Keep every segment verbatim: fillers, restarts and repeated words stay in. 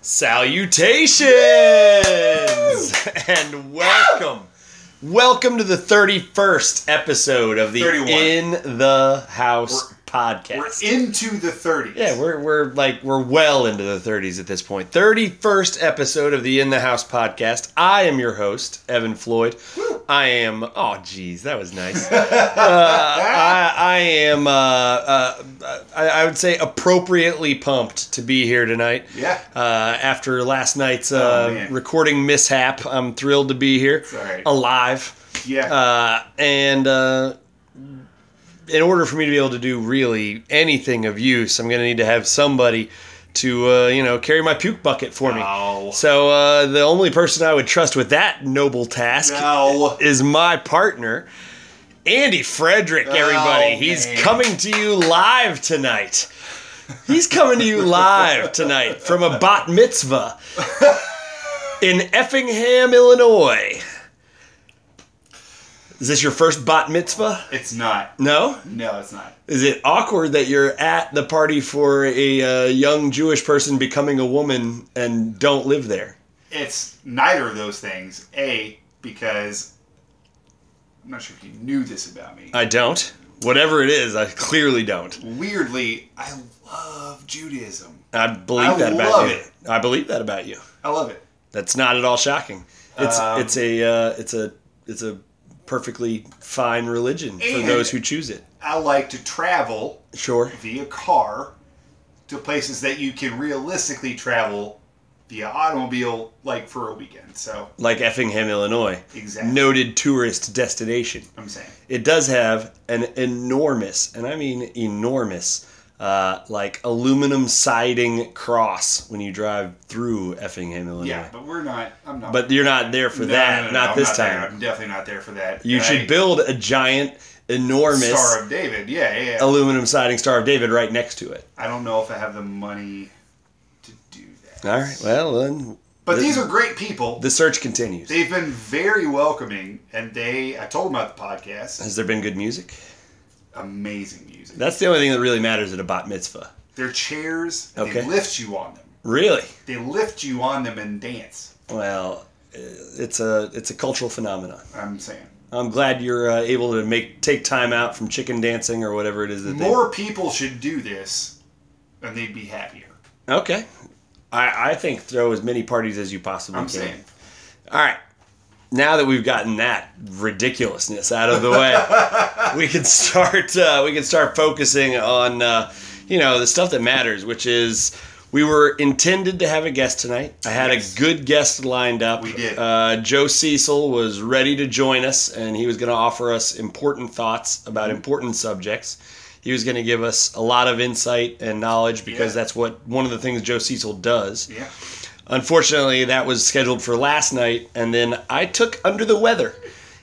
Salutations! And welcome. Welcome to the thirty-first episode of the thirty-one. In the House we're, podcast. We're into the thirties. Yeah, we're we're like we're well into the thirties at this point. thirty-first episode of the In the House podcast. I am your host, Evan Floyd. Woo. I am Oh geez, that was nice. uh, I I am uh, uh, I, I would say appropriately pumped to be here tonight. Yeah. Uh, after last night's uh, oh, recording mishap, I'm thrilled to be here. It's all right. Alive. Yeah. Uh, and uh, in order for me to be able to do really anything of use, I'm going to need to have somebody to, uh, you know, carry my puke bucket for me. No. So uh, the only person I would trust with that noble task no. is my partner, Andy Frederick, everybody. Oh, He's man. coming to you live tonight. He's coming to you live tonight from a bat mitzvah in Effingham, Illinois. Is this your first bat mitzvah? It's not. No? No, it's not. Is it awkward that you're at the party for a uh, young Jewish person becoming a woman and don't live there? It's neither of those things. A, because I'm not sure if you knew this about me. I don't. Whatever it is, I clearly don't. Weirdly, I love Judaism. I believe I that about it. you. I believe that about you. I love it. That's not at all shocking. It's um, it's a uh, it's a it's a perfectly fine religion for those who choose it. I like to travel sure. via car to places that you can realistically travel via automobile, like for a weekend. So like Effingham, Illinois. Exactly. Noted tourist destination. I'm saying. It does have an enormous, and I mean enormous, uh, like aluminum siding cross when you drive through Effingham, Illinois. Yeah, but we're not, I'm not. But you're not there for no, that, no, no, not no, this not time. There. I'm definitely not there for that. You and should I, build a giant, enormous Star of David, yeah, yeah, yeah. aluminum siding Star of David right next to it. I don't know if I have the money. All right, well then. But the, these are great people. The search continues. They've been very welcoming, and they, I told them about the podcast. Has there been good music? Amazing music. That's the only thing that really matters at a bat mitzvah. Their chairs, okay. They lift you on them. Really? They lift you on them and dance. Well, it's a it's a cultural phenomenon. I'm saying. I'm glad you're uh, able to make take time out from chicken dancing or whatever it is that More they... people should do this, and they'd be happier. Okay. I, I think throw as many parties as you possibly I'm can. Saying. All right. Now that we've gotten that ridiculousness out of the way, we can start uh, we can start focusing on uh, you know, the stuff that matters, which is we were intended to have a guest tonight. I had yes. a good guest lined up. We did. Uh, Joe Cecil was ready to join us, and he was going to offer us important thoughts about important subjects. He was going to give us a lot of insight and knowledge because yeah. that's what one of the things Joe Cecil does. Yeah. Unfortunately, that was scheduled for last night, and then I took under the weather.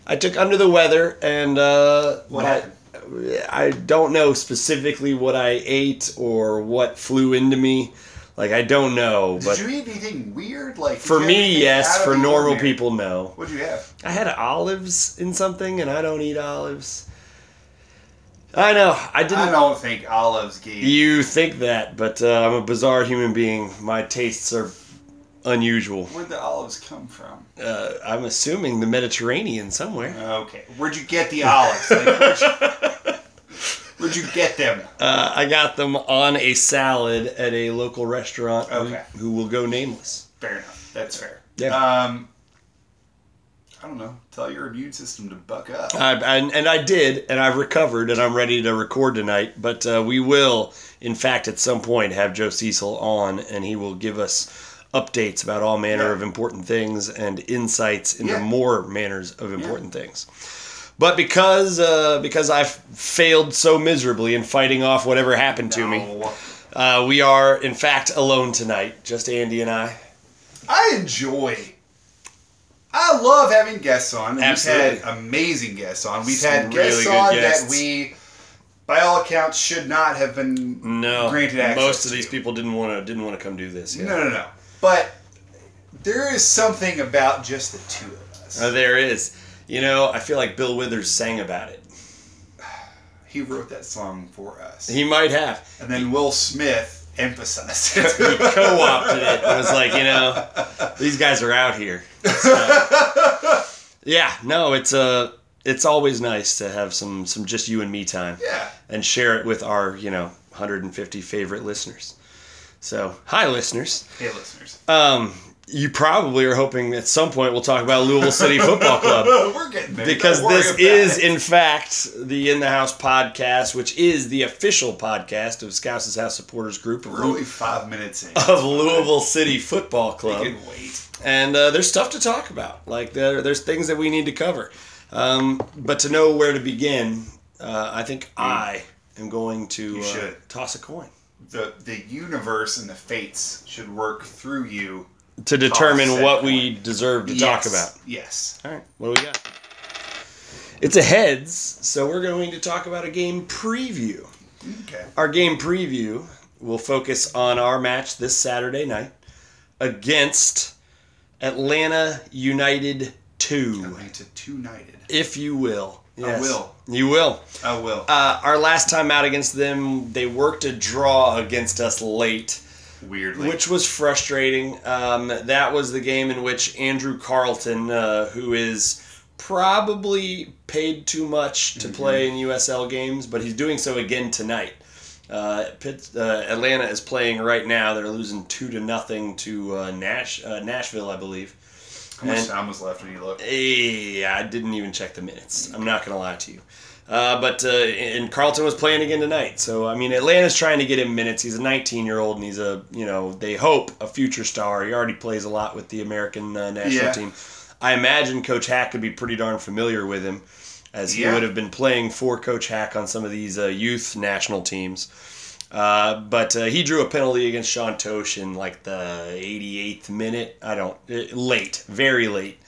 I took under the weather, and uh, what I, I don't know specifically what I ate or what flew into me. Like, I don't know. But did you eat anything weird? Like for me, yes. For normal people, no. What'd you have? I had olives in something, and I don't eat olives. I know. I didn't. I don't think olives gave. You think that, but uh, I'm a bizarre human being. My tastes are unusual. Where'd the olives come from? Uh, I'm assuming the Mediterranean somewhere. Okay. Where'd you get the olives? Like, where'd, you, where'd you get them? Uh, I got them on a salad at a local restaurant. Okay. Who, who will go nameless. Fair enough. That's fair. Yeah. Um, I don't know. Tell your immune system to buck up. I, and, and I did, and I've recovered, and I'm ready to record tonight. But uh, we will, in fact, at some point have Joe Cecil on, and he will give us updates about all manner yeah. of important things and insights into yeah. more manners of important yeah. things. But because uh, because I've failed so miserably in fighting off whatever happened no. to me, uh, we are, in fact, alone tonight. Just Andy and I. I enjoy I love having guests on. Absolutely. We've had amazing guests on. We've Some had guests really on guests. that we, by all accounts, should not have been no, granted access to. Most of these people didn't want to didn't want to come do this. Yeah. No, no, no. But there is something about just the two of us. Uh, there is. You know, I feel like Bill Withers sang about it. He wrote that song for us. He might have. And then Will Smith emphasized it. He co-opted it. I was like, you know, these guys are out here. So, yeah, no, it's a, it's always nice to have some, some just you and me time. Yeah. And share it with our, you know, one hundred fifty favorite listeners. So, hi, listeners. Hey, listeners. Um, you probably are hoping at some point we'll talk about Louisville City Football Club. We're getting there. Because this is, in fact, the In the House podcast, which is the official podcast of Scouts' House Supporters Group. We're only five minutes in. Of Louisville City Football Club. You can wait. And uh, there's stuff to talk about. Like, there, there's things that we need to cover. Um, but to know where to begin, uh, I think mm. I am going to uh, toss a coin. The the universe and the fates should work through you to determine what coin. we deserve to yes. talk about. Yes. All right. What do we got? It's a heads, so we're going to talk about a game preview. Okay. Our game preview will focus on our match this Saturday night against Atlanta United two. Atlanta two-nighted. If you will. Yes. I will. You will. I will. Uh, our last time out against them, they worked a draw against us late. Weirdly. Which was frustrating. Um, that was the game in which Andrew Carlton, uh, who is probably paid too much to mm-hmm. play in U S L games, but he's doing so again tonight. Uh, Pitt, uh, Atlanta is playing right now. They're losing two to nothing to uh, Nash, uh, Nashville, I believe. How much and, time was left when you looked? Hey, I didn't even check the minutes. I'm not going to lie to you. Uh, but uh, and Carlton was playing again tonight. So, I mean, Atlanta's trying to get him minutes. He's a nineteen-year-old, and he's a, you know, they hope a future star. He already plays a lot with the American uh, national yeah. team. I imagine Coach Hack could be pretty darn familiar with him, as he yeah. would have been playing for Coach Hack on some of these uh, youth national teams. Uh, but uh, he drew a penalty against Sean Tosh in like the eighty-eighth minute. I don't late, very late,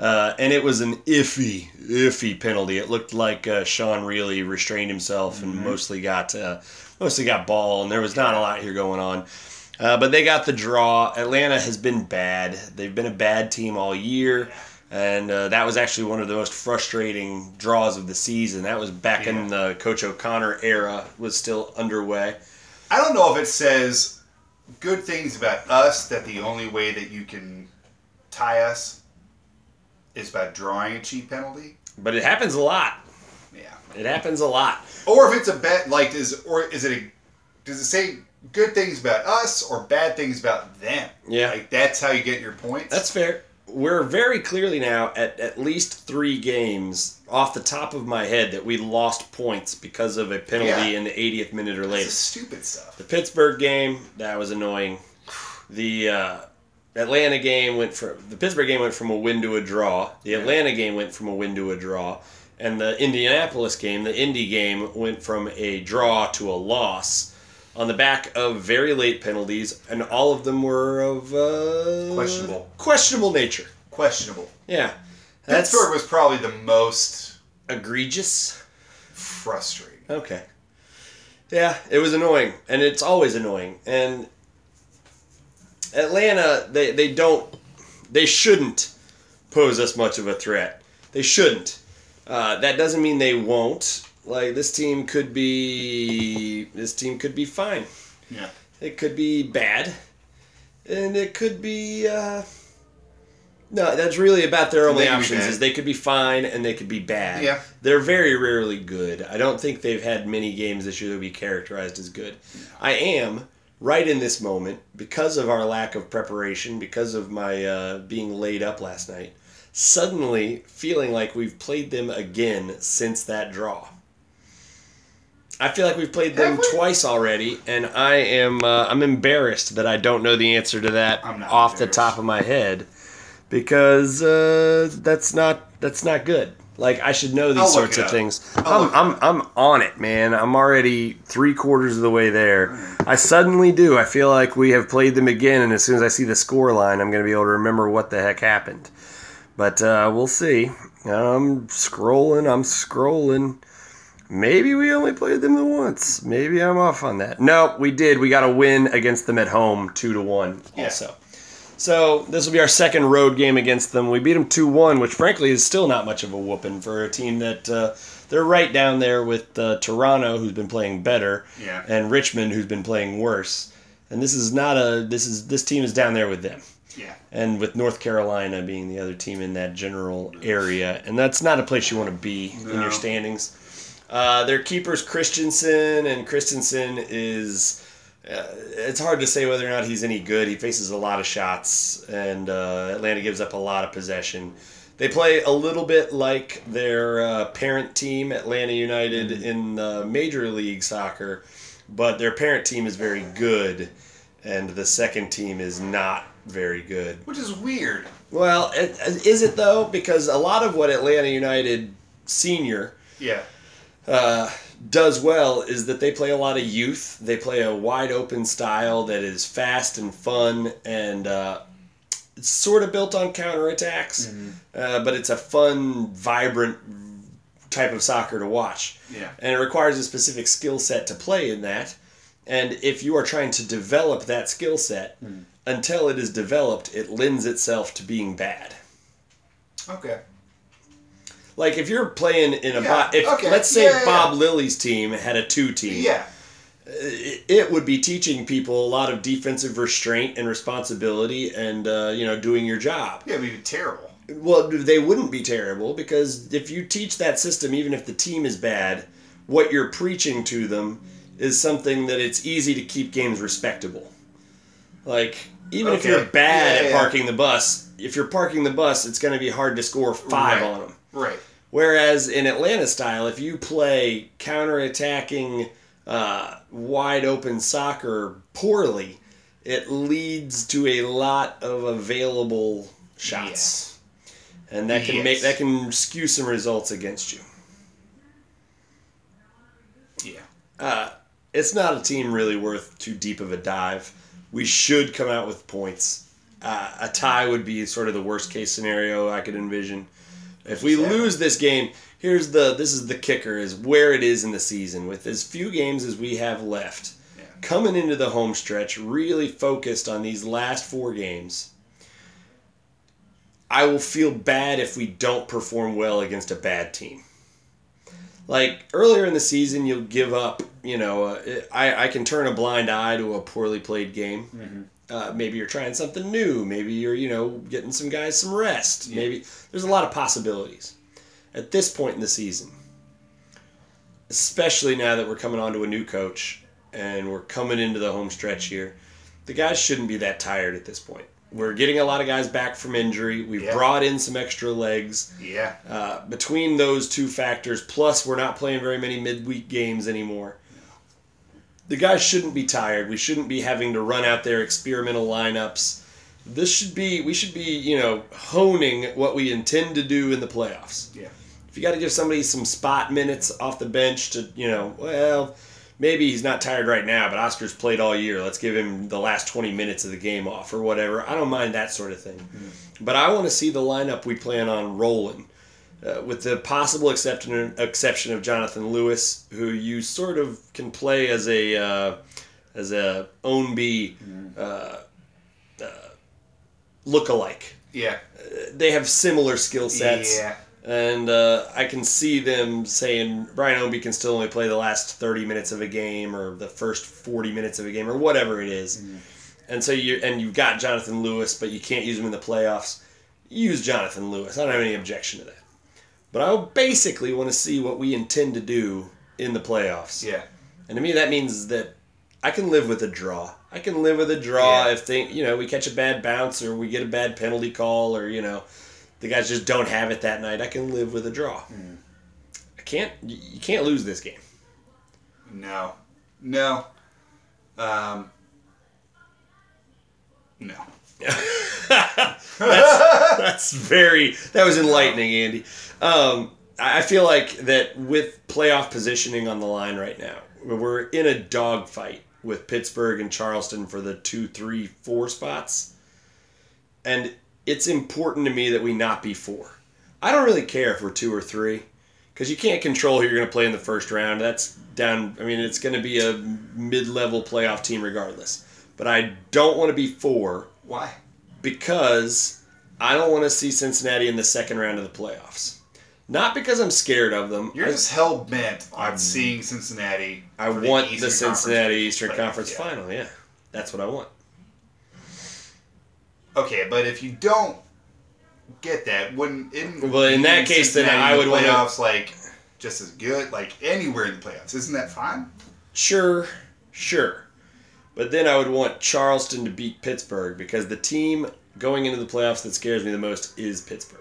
uh, and it was an iffy, iffy penalty. It looked like uh, Sean really restrained himself and mm-hmm. mostly got uh, mostly got ball, and there was not a lot here going on. Uh, but they got the draw. Atlanta has been bad. They've been a bad team all year. And uh, that was actually one of the most frustrating draws of the season. That was back yeah. in the Coach O'Connor era, was still underway. I don't know if it says good things about us that the only way that you can tie us is by drawing a cheap penalty. But it happens a lot. Yeah. It happens a lot. Or if it's a bet, like, is, or is it a, does it say good things about us or bad things about them? Yeah. Like, that's how you get your points? That's fair. We're very clearly now at at least three games off the top of my head that we lost points because of a penalty yeah. in the eightieth minute or later. That's stupid stuff. The Pittsburgh game, that was annoying. The uh, Atlanta game went from the Pittsburgh game went from a win to a draw. The Atlanta game went from a win to a draw, and the Indianapolis game, the Indy game, went from a draw to a loss. On the back of very late penalties, and all of them were of uh, questionable, questionable nature. Questionable. Yeah, that's, Pittsburgh was probably the most egregious, frustrating. Okay. Yeah, it was annoying, and it's always annoying. And Atlanta, they they don't, they shouldn't pose us much of a threat. They shouldn't. Uh, that doesn't mean they won't. Like, this team could be, this team could be fine. Yeah. It could be bad, and it could be. Uh, no, that's really about their only options. Is they could be fine and they could be bad. Yeah. They're very rarely good. I don't think they've had many games this year that would be characterized as good. No. I am right in this moment because of our lack of preparation, because of my uh, being laid up last night. Suddenly feeling like we've played them again since that draw. I feel like we've played them we? twice already, and I am uh, I'm embarrassed that I don't know the answer to that off the top of my head, because uh, that's not that's not good. Like, I should know these I'll sorts of up. things. I'm I'm, I'm on it, man. I'm already three quarters of the way there. I suddenly do. I feel like we have played them again, and as soon as I see the score line, I'm going to be able to remember what the heck happened. But uh, we'll see. I'm scrolling. I'm scrolling. Maybe we only played them the once. Maybe I'm off on that. No, we did. We got a win against them at home, two to one. Also, yeah. So this will be our second road game against them. We beat them two one, which frankly is still not much of a whooping for a team that uh, they're right down there with uh, Toronto, who's been playing better, yeah. and Richmond, who's been playing worse. and this is not a this is this team is down there with them. Yeah. And with North Carolina being the other team in that general area, and that's not a place you want to be no. in your standings. Uh, their keeper's Christensen, and Christensen is. Uh, it's hard to say whether or not he's any good. He faces a lot of shots, and uh, Atlanta gives up a lot of possession. They play a little bit like their uh, parent team, Atlanta United, mm-hmm. in uh, Major League Soccer, but their parent team is very good, and the second team is not very good. Which is weird. Well, it, is it, though? Because a lot of what Atlanta United Senior... Yeah. Uh, does well is that they play a lot of youth. They play a wide open style that is fast and fun, and uh, it's sort of built on counterattacks, mm-hmm. uh, but it's a fun, vibrant type of soccer to watch. Yeah. And it requires a specific skill set to play in that. And if you are trying to develop that skill set, mm-hmm. until it is developed, it lends itself to being bad. Okay. Like, if you're playing in a... Yeah, bo- if, okay. Let's say yeah, yeah, Bob yeah. Lilly's team had a two-team. Yeah. It, it would be teaching people a lot of defensive restraint and responsibility and, uh, you know, doing your job. Yeah, it would be terrible. Well, they wouldn't be terrible, because if you teach that system, even if the team is bad, what you're preaching to them is something that it's easy to keep games respectable. Like, even okay. if you're bad yeah, at parking yeah. the bus, if you're parking the bus, it's going to be hard to score five right. on them. Right. Whereas in Atlanta style, if you play counterattacking, uh, wide open soccer poorly, it leads to a lot of available shots, yeah. and that can yes. make that can skew some results against you. Yeah. Uh, it's not a team really worth too deep of a dive. We should come out with points. Uh, a tie would be sort of the worst case scenario I could envision. If we lose this game, here's the this is the kicker, is where it is in the season. With as few games as we have left, yeah. coming into the home stretch, really focused on these last four games, I will feel bad if we don't perform well against a bad team. Like, earlier in the season, you'll give up, you know, uh, I, I can turn a blind eye to a poorly played game. Mm-hmm. Uh, maybe you're trying something new. Maybe you're, you know, getting some guys some rest. Yeah. Maybe there's a lot of possibilities at this point in the season, especially now that we're coming on to a new coach and we're coming into the home stretch here. The guys shouldn't be that tired at this point. We're getting a lot of guys back from injury. We've yeah. brought in some extra legs. Yeah. Uh, between those two factors, plus we're not playing very many midweek games anymore. The guys shouldn't be tired. We shouldn't be having to run out their experimental lineups. This should be we should be, you know, honing what we intend to do in the playoffs. Yeah. If you got to give somebody some spot minutes off the bench to, you know, well, maybe he's not tired right now, but Oscar's played all year. Let's give him the last twenty minutes of the game off or whatever. I don't mind that sort of thing. Mm-hmm. But I want to see the lineup we plan on rolling. Uh, with the possible exception exception of Jonathan Lewis, who you sort of can play as a uh, as a Ownby uh, uh, look-alike. Yeah, uh, they have similar skill sets. Yeah, and uh, I can see them saying Brian Ownby can still only play the last thirty minutes of a game, or the first forty minutes of a game, or whatever it is. Mm. And so you and you've got Jonathan Lewis, but you can't use him in the playoffs. Use Jonathan Lewis. I don't have any objection to that. But I basically want to see what we intend to do in the playoffs. Yeah. And to me, that means that I can live with a draw. I can live with a draw yeah. if they, you know, we catch a bad bounce or we get a bad penalty call, or, you know, the guys just don't have it that night. I can live with a draw. Mm. I can't. You can't lose this game. No. No. Um. No. that's, that's very that was enlightening, Andy. um, I feel like that with playoff positioning on the line right now, we're in a dogfight with Pittsburgh and Charleston for the two, three, four spots, and it's important to me that we not be four. I don't really care if we're two or three, because you can't control who you're going to play in the first round. That's down. I mean, it's going to be a mid-level playoff team regardless, but I don't want to be four. Why? Because I don't want to see Cincinnati in the second round of the playoffs. Not because I'm scared of them. You're I, just hell-bent on I'm, seeing Cincinnati. I want the, the Cincinnati Eastern Conference, Eastern Conference yeah. final, yeah. That's what I want. Okay, but if you don't get that, wouldn't in well in that case then I would want playoffs wanna... like just as good, like anywhere in the playoffs, isn't that fine? Sure, sure, but then I would want Charleston to beat Pittsburgh because the team going into the playoffs that scares me the most is Pittsburgh.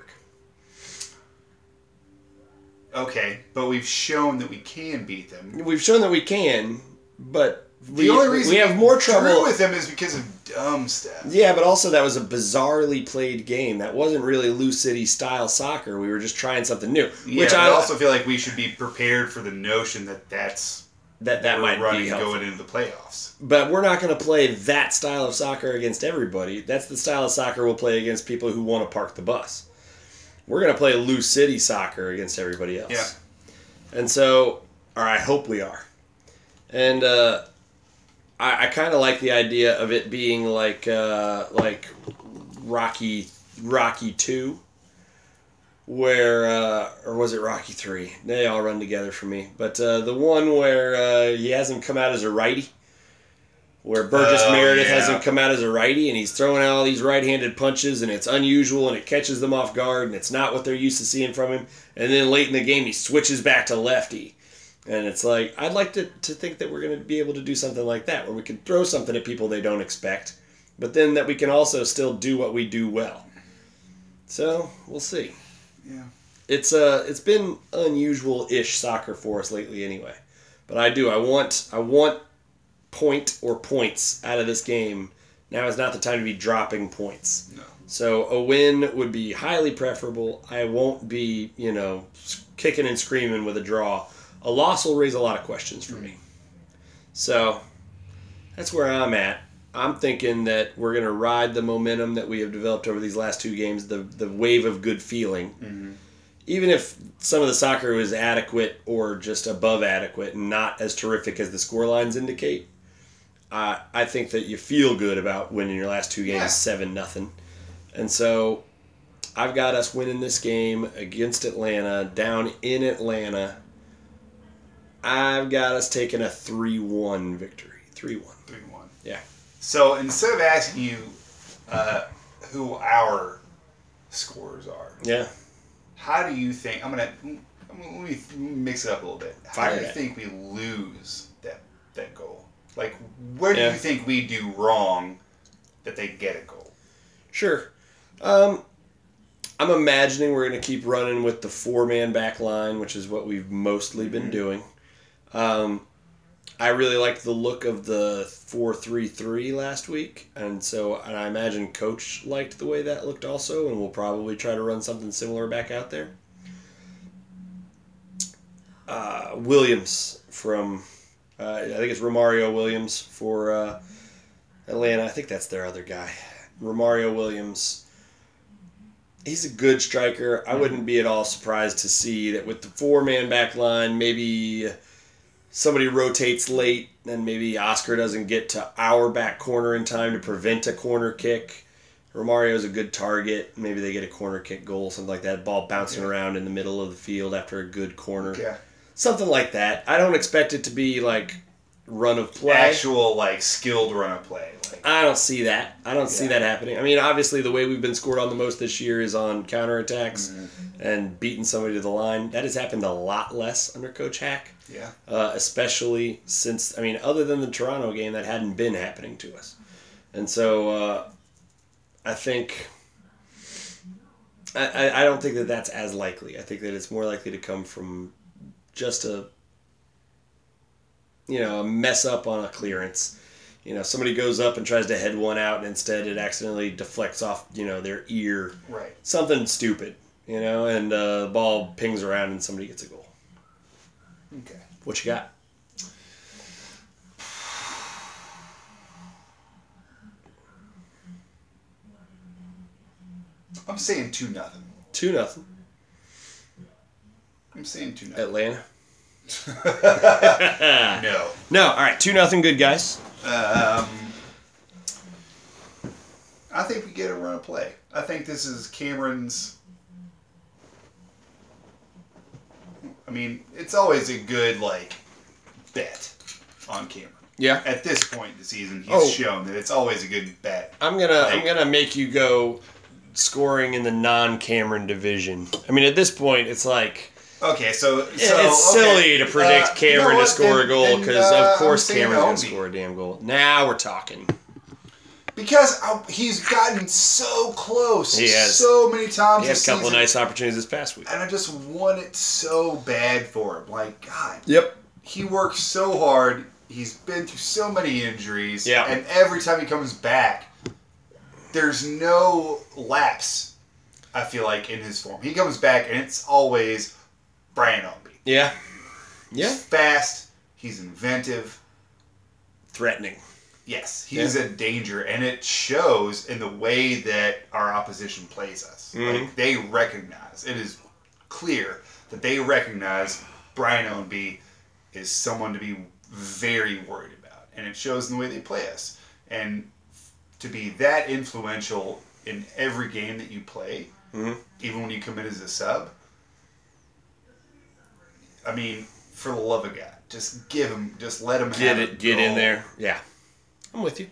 Okay, but we've shown that we can beat them. We've shown that we can, but we, the only reason we have more trouble with them is because of dumb stuff. Yeah, but also that was a bizarrely played game. That wasn't really Lou City style soccer. We were just trying something new. Yeah, which I, I also feel like we should be prepared for the notion that that's that that, that might running be going into the playoffs. But we're not going to play that style of soccer against everybody. That's the style of soccer we'll play against people who want to park the bus. We're going to play Lou City soccer against everybody else. Yeah. And so, or I hope we are. And uh, I, I kind of like the idea of it being like uh, like Rocky Rocky two, where, uh, or was it Rocky three? They all run together for me. But uh, the one where uh, he hasn't come out as a righty, where Burgess oh, Meredith yeah. hasn't come out as a righty, and he's throwing out all these right-handed punches, and it's unusual, and it catches them off guard, and it's not what they're used to seeing from him. And then late in the game, he switches back to lefty. And it's like, I'd like to, to think that we're going to be able to do something like that, where we can throw something at people they don't expect, but then that we can also still do what we do well. So, we'll see. Yeah, it's uh, it's been unusual-ish soccer for us lately anyway. But I do, I want, I want... point or points out of this game. Now is not the time to be dropping points. No. So a win would be highly preferable. I won't be, you know, kicking and screaming with a draw. A loss will raise a lot of questions for mm. me. So that's where I'm at. I'm thinking that we're going to ride the momentum that we have developed over these last two games, the the wave of good feeling. Mm-hmm. Even if some of the soccer was adequate or just above adequate and not as terrific as the scorelines indicate, Uh, I think that you feel good about winning your last two games seven yeah. nothing, and so I've got us winning this game against Atlanta down in Atlanta. I've got us taking a three one victory. three one three one Yeah. So instead of asking you uh, who our scores are, yeah, how do you think? I'm gonna, I'm gonna let me mix it up a little bit. How Fire do you it. think we lose that that goal? Like, where do yeah. you think we do wrong that they get a goal? Sure. Um, I'm imagining we're going to keep running with the four-man back line, which is what we've mostly been mm-hmm. doing. Um, I really liked the look of the four three three last week, and so and I imagine Coach liked the way that looked also, and we'll probably try to run something similar back out there. Uh, Williams from... Uh, I think it's Romario Williams for uh, Atlanta. I think that's their other guy. Romario Williams. He's a good striker. I wouldn't be at all surprised to see that with the four-man back line, maybe somebody rotates late and maybe Oscar doesn't get to our back corner in time to prevent a corner kick. Romario's a good target. Maybe they get a corner kick goal, something like that. Ball bouncing yeah. around in the middle of the field after a good corner. Yeah. Something like that. I don't expect it to be like run of play. Actual like skilled run of play. Like, I don't see that. I don't yeah. see that happening. I mean, obviously the way we've been scored on the most this year is on counterattacks mm-hmm. and beating somebody to the line. That has happened a lot less under Coach Hack. Yeah. Uh, especially since, I mean, other than the Toronto game, that hadn't been happening to us. And so uh, I think... I, I don't think that that's as likely. I think that it's more likely to come from... just a, you know, a mess up on a clearance. You know, somebody goes up and tries to head one out, and instead it accidentally deflects off, you know, their ear. Right. Something stupid, you know, and uh, the ball pings around and somebody gets a goal. Okay. What you got? I'm saying two nothing. Two nothing. I'm saying two nothing. Atlanta. no. No. All right. Two nothing. Good guys. Um, I think we get a run of play. I think this is Cameron's. I mean, it's always a good like bet on Cameron. Yeah. At this point in the season, he's oh. shown that it's always a good bet. I'm gonna like, I'm gonna make you go scoring in the non-Cameron division. I mean, at this point, it's like okay, so, so it's okay. silly to predict uh, Cameron you know to score then, a goal because uh, of course Cameron's gonna score a damn goal. Now we're talking. Because he's gotten so close he has, so many times. He had a couple season. of nice opportunities this past week. And I just want it so bad for him. Like, God. Yep. He works so hard. He's been through so many injuries. Yeah. And every time he comes back, there's no lapse, I feel like, in his form. He comes back, and it's always Brian Ownby. Yeah. Yeah. He's fast. He's inventive. Threatening. Yes, he's yeah. a danger, and it shows in the way that our opposition plays us. Mm-hmm. Like, they recognize, it is clear that they recognize Brian Ownby is someone to be very worried about, and it shows in the way they play us. And to be that influential in every game that you play, mm-hmm. even when you come in as a sub, I mean, for the love of God, just give him, just let him get have it, get goal. in there, yeah. I'm with you.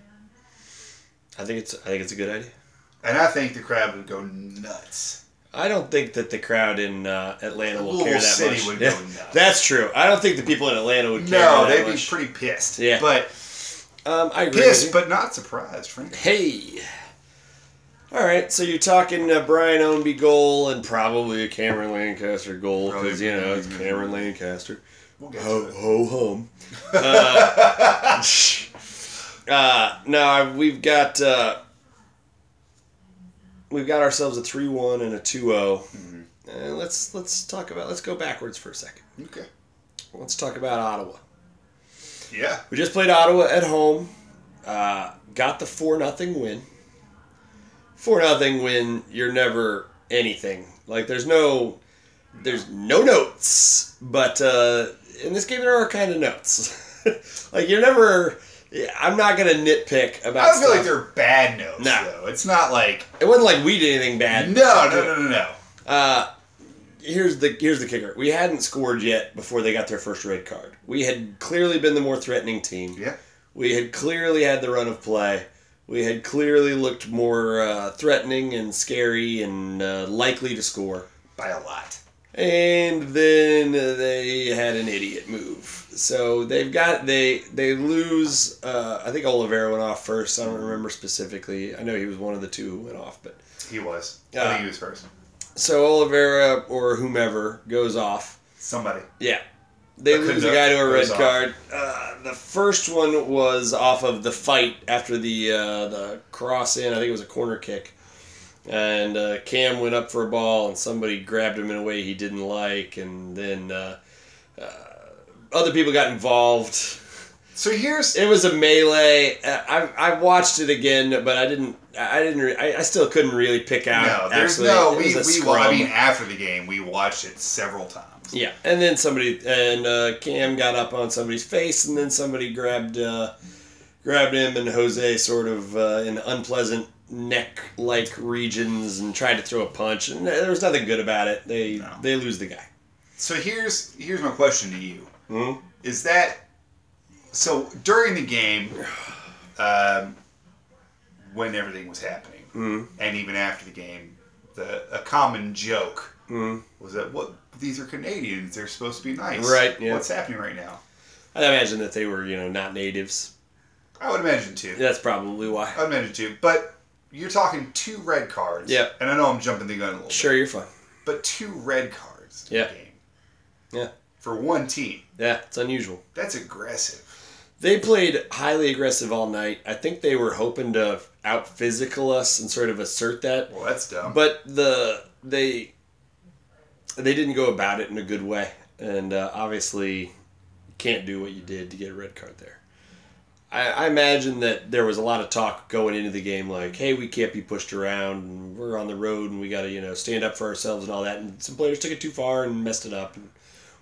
I think it's I think it's a good idea. And I think the crowd would go nuts. I don't think that the crowd in uh, Atlanta will care that city much. Would yeah. go nuts. That's true. I don't think the people in Atlanta would care no, that much. No, they'd be pretty pissed. Yeah. But um, I agree pissed but not surprised, frankly. Hey. All right, so you're talking uh, Brian Ownby goal and probably a Cameron Lancaster goal because, you know, it's Cameron Lancaster. We'll get ho, ho hum. Uh, Uh, no, we've got uh, we've got ourselves a three one and a two oh. Mm-hmm. And let's let's talk about let's go backwards for a second. Okay. Let's talk about Ottawa. Yeah. We just played Ottawa at home. Uh, got the four nothing win. four nothing win, you're never anything. Like there's no there's no notes, but uh, in this game there are kind of notes. Like you're never Yeah, I'm not going to nitpick about I don't stuff. feel like they're bad notes, no. though. It's not like... It wasn't like we did anything bad. No, no, no, no, no. Uh, here's the here's the kicker. We hadn't scored yet before they got their first red card. We had clearly been the more threatening team. Yeah. We had clearly had the run of play. We had clearly looked more uh, threatening and scary and uh, likely to score. By a lot. And then they had an idiot move. So they've got, they they lose, uh, I think Oliveira went off first. I don't remember specifically. I know he was one of the two who went off, but. He was. I uh, think he was first. So Oliveira or whomever goes off. Somebody. Yeah. They I lose a guy to a red card. Uh, the first one was off of the fight after the, uh, the cross in. I think it was a corner kick. And uh, Cam went up for a ball, and somebody grabbed him in a way he didn't like, and then uh, uh, other people got involved. So here's it was a melee. I I watched it again, but I didn't. I didn't. Re- I, I still couldn't really pick out. No, there's actually. no. We we. I mean, after the game, we watched it several times. Yeah, and then somebody and uh, Cam got up on somebody's face, and then somebody grabbed uh, grabbed him, and Jose sort of uh, in unpleasant. neck-like regions and tried to throw a punch, and there was nothing good about it. They no. they lose the guy. So here's here's my question to you: mm-hmm. Is that so? During the game, um, when everything was happening, mm-hmm. and even after the game, the a common joke mm-hmm. was that what these are Canadians; they're supposed to be nice, right? Yeah. What's happening right now? I imagine that they were, you know, not natives. I would imagine too. That's probably why. I would imagine too, but. You're talking two red cards. Yep. And I know I'm jumping the gun a little bit. Sure, you're fine. But two red cards in yep. a game. Yeah. For one team. Yeah, it's unusual. That's aggressive. They played highly aggressive all night. I think they were hoping to out-physical us and sort of assert that. Well, that's dumb. But the they they didn't go about it in a good way. And uh, obviously, you can't do what you did to get a red card there. I imagine that there was a lot of talk going into the game like, hey, we can't be pushed around, and we're on the road, and we got to, you know, stand up for ourselves and all that. And some players took it too far and messed it up and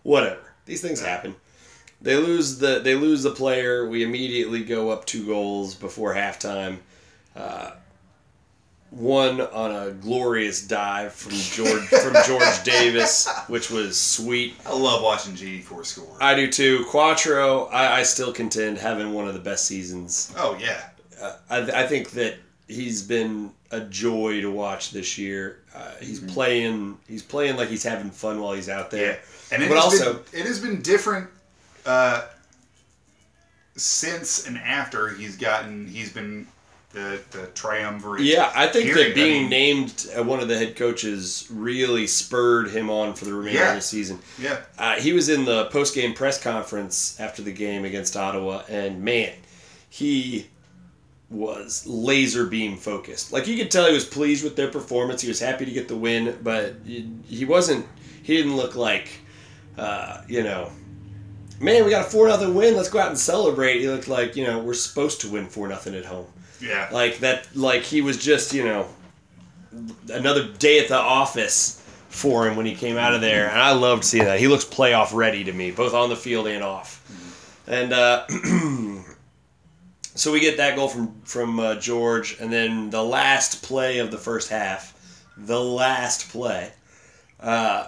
whatever. These things happen. They lose the they lose the player. We immediately go up two goals before halftime. Uh, one on a glorious dive from George from George Davis, which was sweet. I love watching G four score. I do too. Quattro, I, I still contend having one of the best seasons. Oh yeah, uh, I th- I think that he's been a joy to watch this year. Uh, he's mm-hmm. playing. He's playing like he's having fun while he's out there. Yeah. And it but also been, it has been different. Uh, Since and after he's gotten, he's been the, the triumvirate. Yeah, I think hearing. that being I mean, named one of the head coaches really spurred him on for the remainder yeah. of the season. Yeah, uh, he was in the post-game press conference after the game against Ottawa, and man, he was laser beam focused. Like you could tell, he was pleased with their performance. He was happy to get the win, but he wasn't. He didn't look like, uh, you know. Man, we got a four nothing win. Let's go out and celebrate. He looked like, you know, we're supposed to win four nothing at home. Yeah. Like, that. Like he was just, you know, another day at the office for him when he came out of there. And I loved seeing that. He looks playoff ready to me, both on the field and off. And uh, so we get that goal from, from uh, George. And then the last play of the first half, the last play, uh,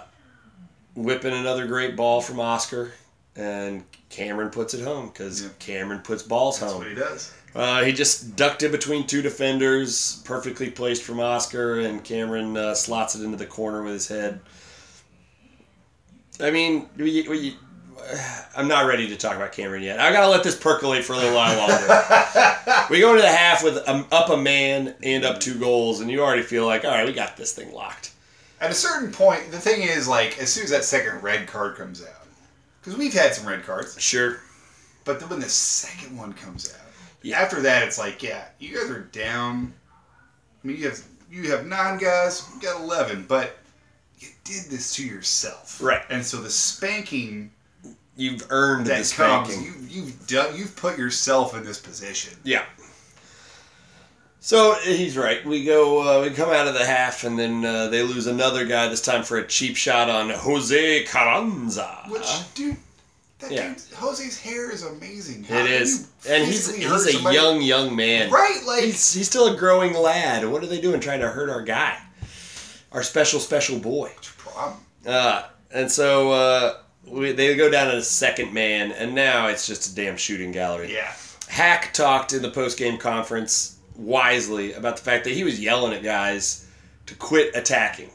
whipping another great ball from Oscar. And Cameron puts it home because yeah. Cameron puts balls That's home. That's what he does. Uh, he just ducked it between two defenders, perfectly placed from Oscar, and Cameron uh, slots it into the corner with his head. I mean, we, we, I'm not ready to talk about Cameron yet. I got to let this percolate for a little while longer. We go into the half with um, up a man and up two goals, and you already feel like, all right, we got this thing locked. At a certain point, the thing is, like, as soon as that second red card comes out, because we've had some red cards. Sure. But then when the second one comes out, yeah. after that it's like, yeah, you guys are down. I mean, you have you have nine guys, you got eleven, but you did this to yourself. Right. And so the spanking... You've earned that the spanking. Comes, you, you've, done, you've put yourself in this position. Yeah. So he's right. We go. Uh, we come out of the half, and then uh, they lose another guy. This time for a cheap shot on Jose Carranza. Which dude? That yeah. dude, Jose's hair is amazing. How it is, and he's he's a somebody? young young man, right? Like he's he's still a growing lad. What are they doing trying to hurt our guy, our special special boy? What's your problem? Uh, and so uh, we, they go down to the second man, and now it's just a damn shooting gallery. Yeah. Hack talked in the post game conference. Wisely about the fact that he was yelling at guys to quit attacking.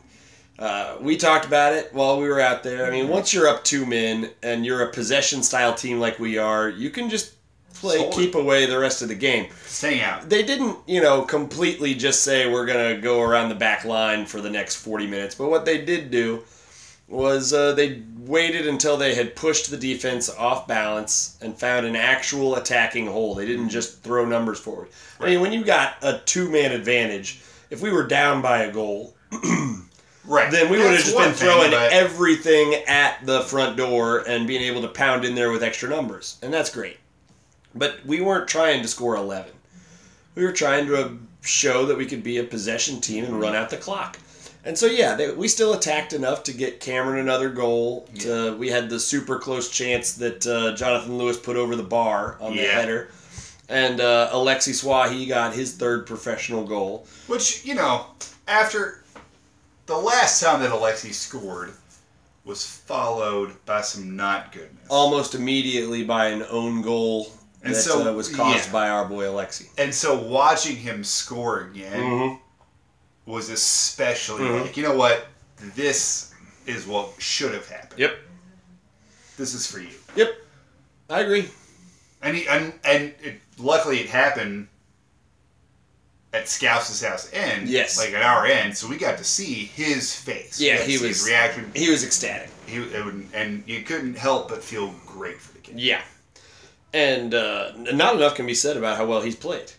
Uh, we talked about it while we were out there. I mean, once you're up two men and you're a possession-style team like we are, you can just play Sold. keep away the rest of the game. Stay out. They didn't, you know, completely just say we're going to go around the back line for the next forty minutes. But what they did do was uh, they waited until they had pushed the defense off balance and found an actual attacking hole. They didn't just throw numbers forward. Right. I mean, when you got a two-man advantage, if we were down by a goal, right, then we would have just been throwing thing, everything at the front door and being able to pound in there with extra numbers, and that's great. But we weren't trying to score eleven. We were trying to show that we could be a possession team and run out the clock. And so, yeah, they, we still attacked enough to get Cameron another goal. To, yeah. We had the super close chance that uh, Jonathan Lewis put over the bar on yeah. the header. And uh, Alexis Souahy got his third professional goal. Which, you know, after the last time that Alexis scored was followed by some not goodness. Almost immediately by an own goal and that so, uh, was caused yeah. by our boy Alexis. And so watching him score again... Mm-hmm. was especially mm-hmm. like, you know what? This is what should have happened. Yep. This is for you. Yep. I agree. And he, and, and it, luckily it happened at Scouse's house end. Yes. Like at our end. So we got to see his face. Yeah, he was. His reaction. He was ecstatic. He it would, And you couldn't help but feel great for the kid. Yeah. And uh, not enough can be said about how well he's played.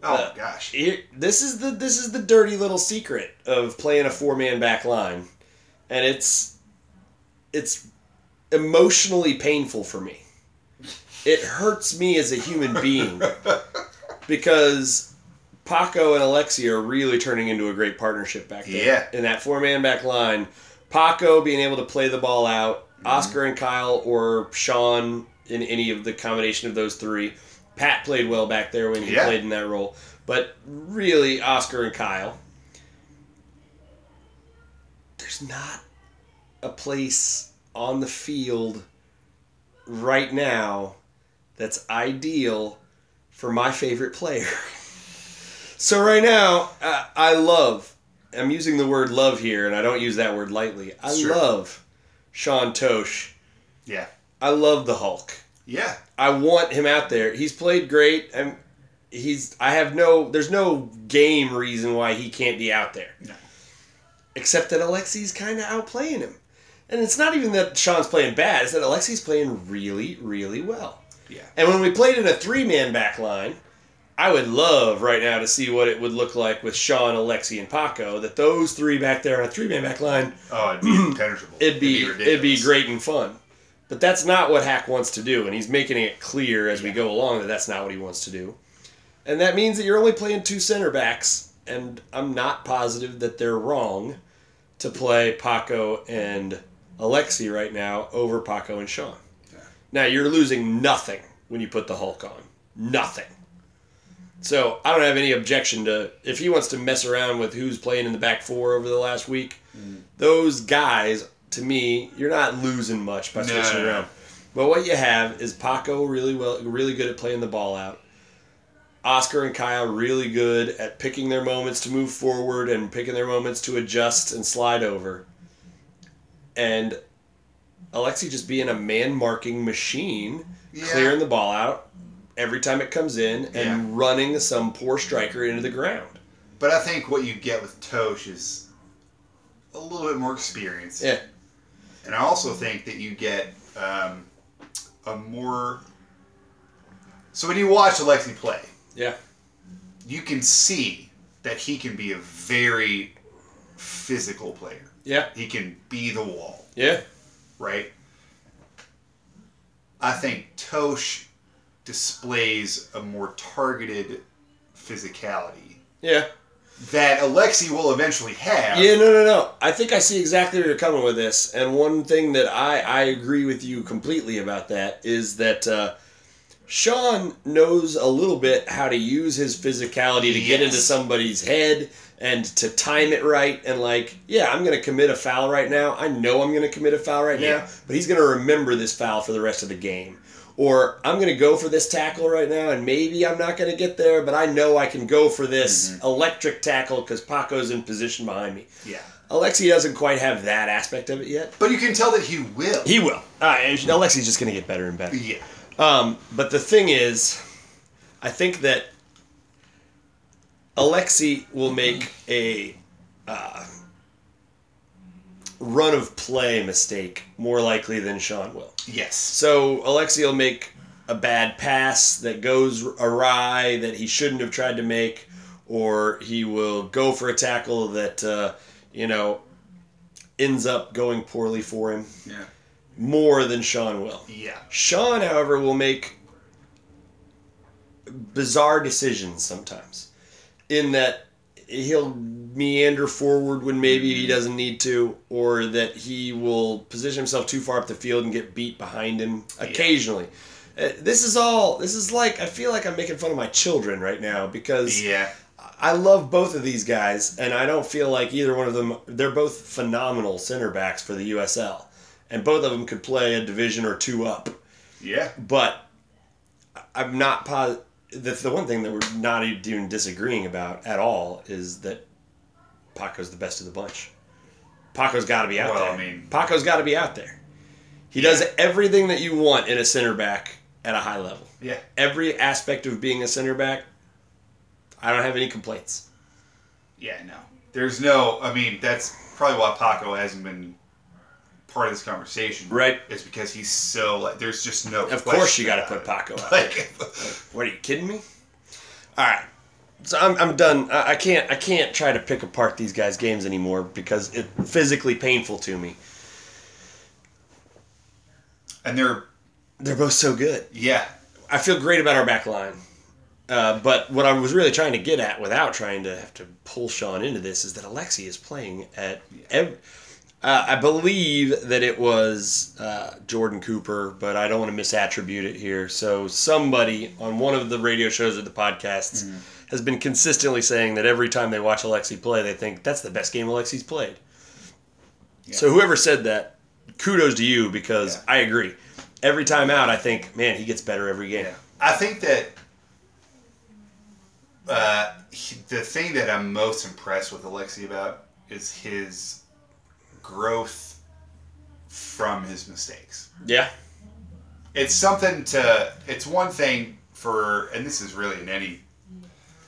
Oh uh, gosh! It, this is the this is the dirty little secret of playing a four man back line, and it's it's emotionally painful for me. It hurts me as a human being because Paco and Alexi are really turning into a great partnership back there. Yeah. In that four man back line, Paco being able to play the ball out, mm-hmm. Oscar and Kyle or Sean in any of the combination of those three. Pat played well back there when he yeah. played in that role. But really, Oscar and Kyle. there's not a place on the field right now that's ideal for my favorite player. So right now, uh, I love, I'm using the word love here, and I don't use that word lightly. I sure. love Sean Tosh. Yeah. I love the Hulk. Yeah. I want him out there. He's played great. I'm, he's, I have no, there's no game reason why he can't be out there. No. Except that Alexi's kind of outplaying him. And it's not even that Sean's playing bad. It's that Alexi's playing really, really well. Yeah. And when we played in a three-man back line, I would love right now to see what it would look like with Sean, Alexi, and Paco, that those three back there on a three-man back line... Oh, it'd be impenetrable. It'd be, it'd be, it'd be great and fun. But that's not what Hack wants to do, and he's making it clear as yeah. we go along that that's not what he wants to do. And that means that you're only playing two center backs, and I'm not positive that they're wrong to play Paco and Alexi right now over Paco and Sean. Yeah. Now, you're losing nothing when you put the Hulk on. Nothing. So, I don't have any objection to... If he wants to mess around with who's playing in the back four over the last week, mm. those guys, to me, you're not losing much by switching no, no, around. No. But what you have is Paco really well, really good at playing the ball out. Oscar and Kyle really good at picking their moments to move forward and picking their moments to adjust and slide over. And Alexi just being a man-marking machine, yeah. clearing the ball out every time it comes in and yeah. running some poor striker into the ground. But I think what you get with Tosh is a little bit more experience. Yeah. And I also think that you get um, a more... So when you watch Alexi play, yeah, you can see that he can be a very physical player. Yeah. He can be the wall. Yeah. Right? I think Tosh displays a more targeted physicality. Yeah. That Alexi will eventually have. Yeah, no, no, no. I think I see exactly where you're coming with this. And one thing that I, I agree with you completely about that is that uh, Sean knows a little bit how to use his physicality to yes. get into somebody's head and to time it right and like, yeah, I'm going to commit a foul right now. I know I'm going to commit a foul right yeah. now, but he's going to remember this foul for the rest of the game. Or I'm going to go for this tackle right now, and maybe I'm not going to get there, but I know I can go for this mm-hmm. electric tackle because Paco's in position behind me. Yeah. Alexi doesn't quite have that aspect of it yet. But you can tell that he will. He will. Uh, Alexi's just going to get better and better. Yeah. Um, but the thing is, I think that Alexi will make a uh, run-of-play mistake more likely than Sean will. Yes. So Alexi will make a bad pass that goes awry that he shouldn't have tried to make, or he will go for a tackle that, uh, you know, ends up going poorly for him. Yeah. More than Sean will. Yeah. Sean, however, will make bizarre decisions sometimes in that he'll meander forward when maybe he doesn't need to, or that he will position himself too far up the field and get beat behind him occasionally. Yeah. Uh, this is all, this is like, I feel like I'm making fun of my children right now because yeah. I love both of these guys, and I don't feel like either one of them, they're both phenomenal center backs for the U S L. And both of them could play a division or two up. Yeah. But I'm not positive. The, the one thing that we're not even disagreeing about at all is that Paco's the best of the bunch. Paco's got to be out well, there. I mean, Paco's got to be out there. He yeah. does everything that you want in a center back at a high level. Yeah. Every aspect of being a center back, I don't have any complaints. Yeah, no. There's no, I mean, that's probably why Paco hasn't been part of this conversation, right? Is because he's so like, there's just no. Of course, you got to put Paco out. Like, there. What are you kidding me? All right, so I'm I'm done. I, I can't I can't try to pick apart these guys' games anymore because it's physically painful to me. And they're they're both so good. Yeah, I feel great about our back line. Uh, but what I was really trying to get at, without trying to have to pull Sean into this, is that Alexi is playing at yeah. every. Uh, I believe that it was uh, Jordan Cooper, but I don't want to misattribute it here. So somebody on one of the radio shows or the podcasts mm-hmm. has been consistently saying that every time they watch Alexi play, they think that's the best game Alexi's played. Yeah. So whoever said that, kudos to you, because yeah. I agree. Every time out, I think, man, he gets better every game. Yeah. I think that uh, he, the thing that I'm most impressed with Alexi about is his growth from his mistakes. Yeah. It's something to, it's one thing for, and this is really in any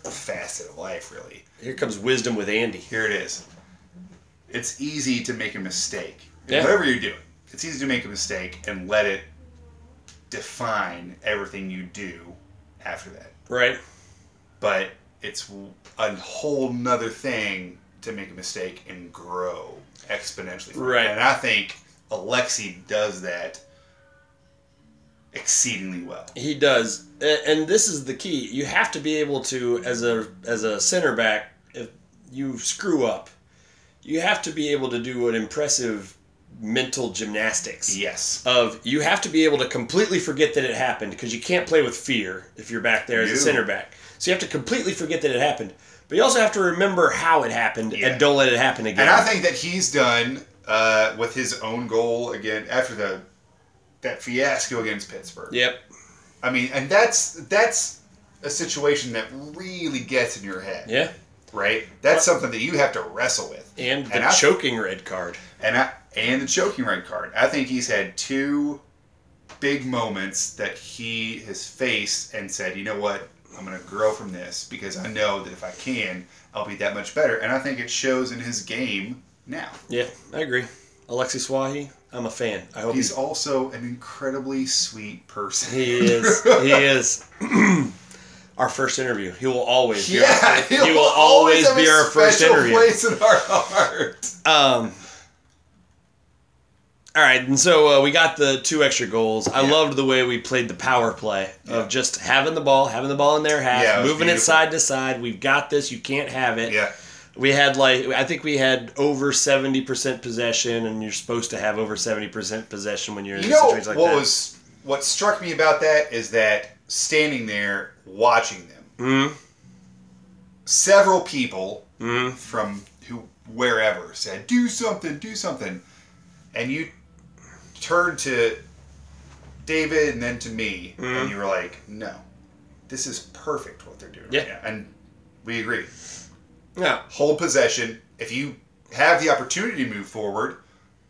facet of life, really. Here comes wisdom with Andy. Here it is. It's easy to make a mistake. Yeah. Whatever you're doing, it's easy to make a mistake and let it define everything you do after that. Right. But it's a whole nother thing to make a mistake and grow exponentially. Right. And I think Alexi does that exceedingly well. He does. And this is the key. You have to be able to, as a as a center back, if you screw up, you have to be able to do an impressive mental gymnastics. Yes. Of you have to be able to completely forget that it happened, because you can't play with fear if you're back there as no. a center back. So you have to completely forget that it happened. But you also have to remember how it happened yeah. and don't let it happen again. And I think that he's done uh, with his own goal again after the that fiasco against Pittsburgh. Yep. I mean, and that's that's a situation that really gets in your head. Yeah. Right? That's well, something that you have to wrestle with. And the and I, choking red card. And I and the choking red card. I think he's had two big moments that he has faced and said, you know what, I'm going to grow from this, because I know that if I can, I'll be that much better. And I think it shows in his game now. Yeah, I agree. Alexis Souahy, I'm a fan. I hope he's he... also an incredibly sweet person. He is. He is. Our first interview. He will always be. Yeah, our, he will always, always be our first interview. Place in our heart. Um. All right, and so uh, we got the two extra goals. I yeah. loved the way we played the power play yeah. of just having the ball, having the ball in their half, yeah, it moving beautiful. It side to side. We've got this. You can't have it. Yeah. We had like I think we had over seventy percent possession, and you're supposed to have over seventy percent possession when you're in you know, situations like what that. Was, what struck me about that is that standing there watching them, mm-hmm. several people mm-hmm. from who wherever said, "Do something, do something," and you turned to David and then to me, mm-hmm. and you were like, "No, this is perfect what they're doing." Yeah, right now. And we agree. Yeah. Hold possession. If you have the opportunity to move forward,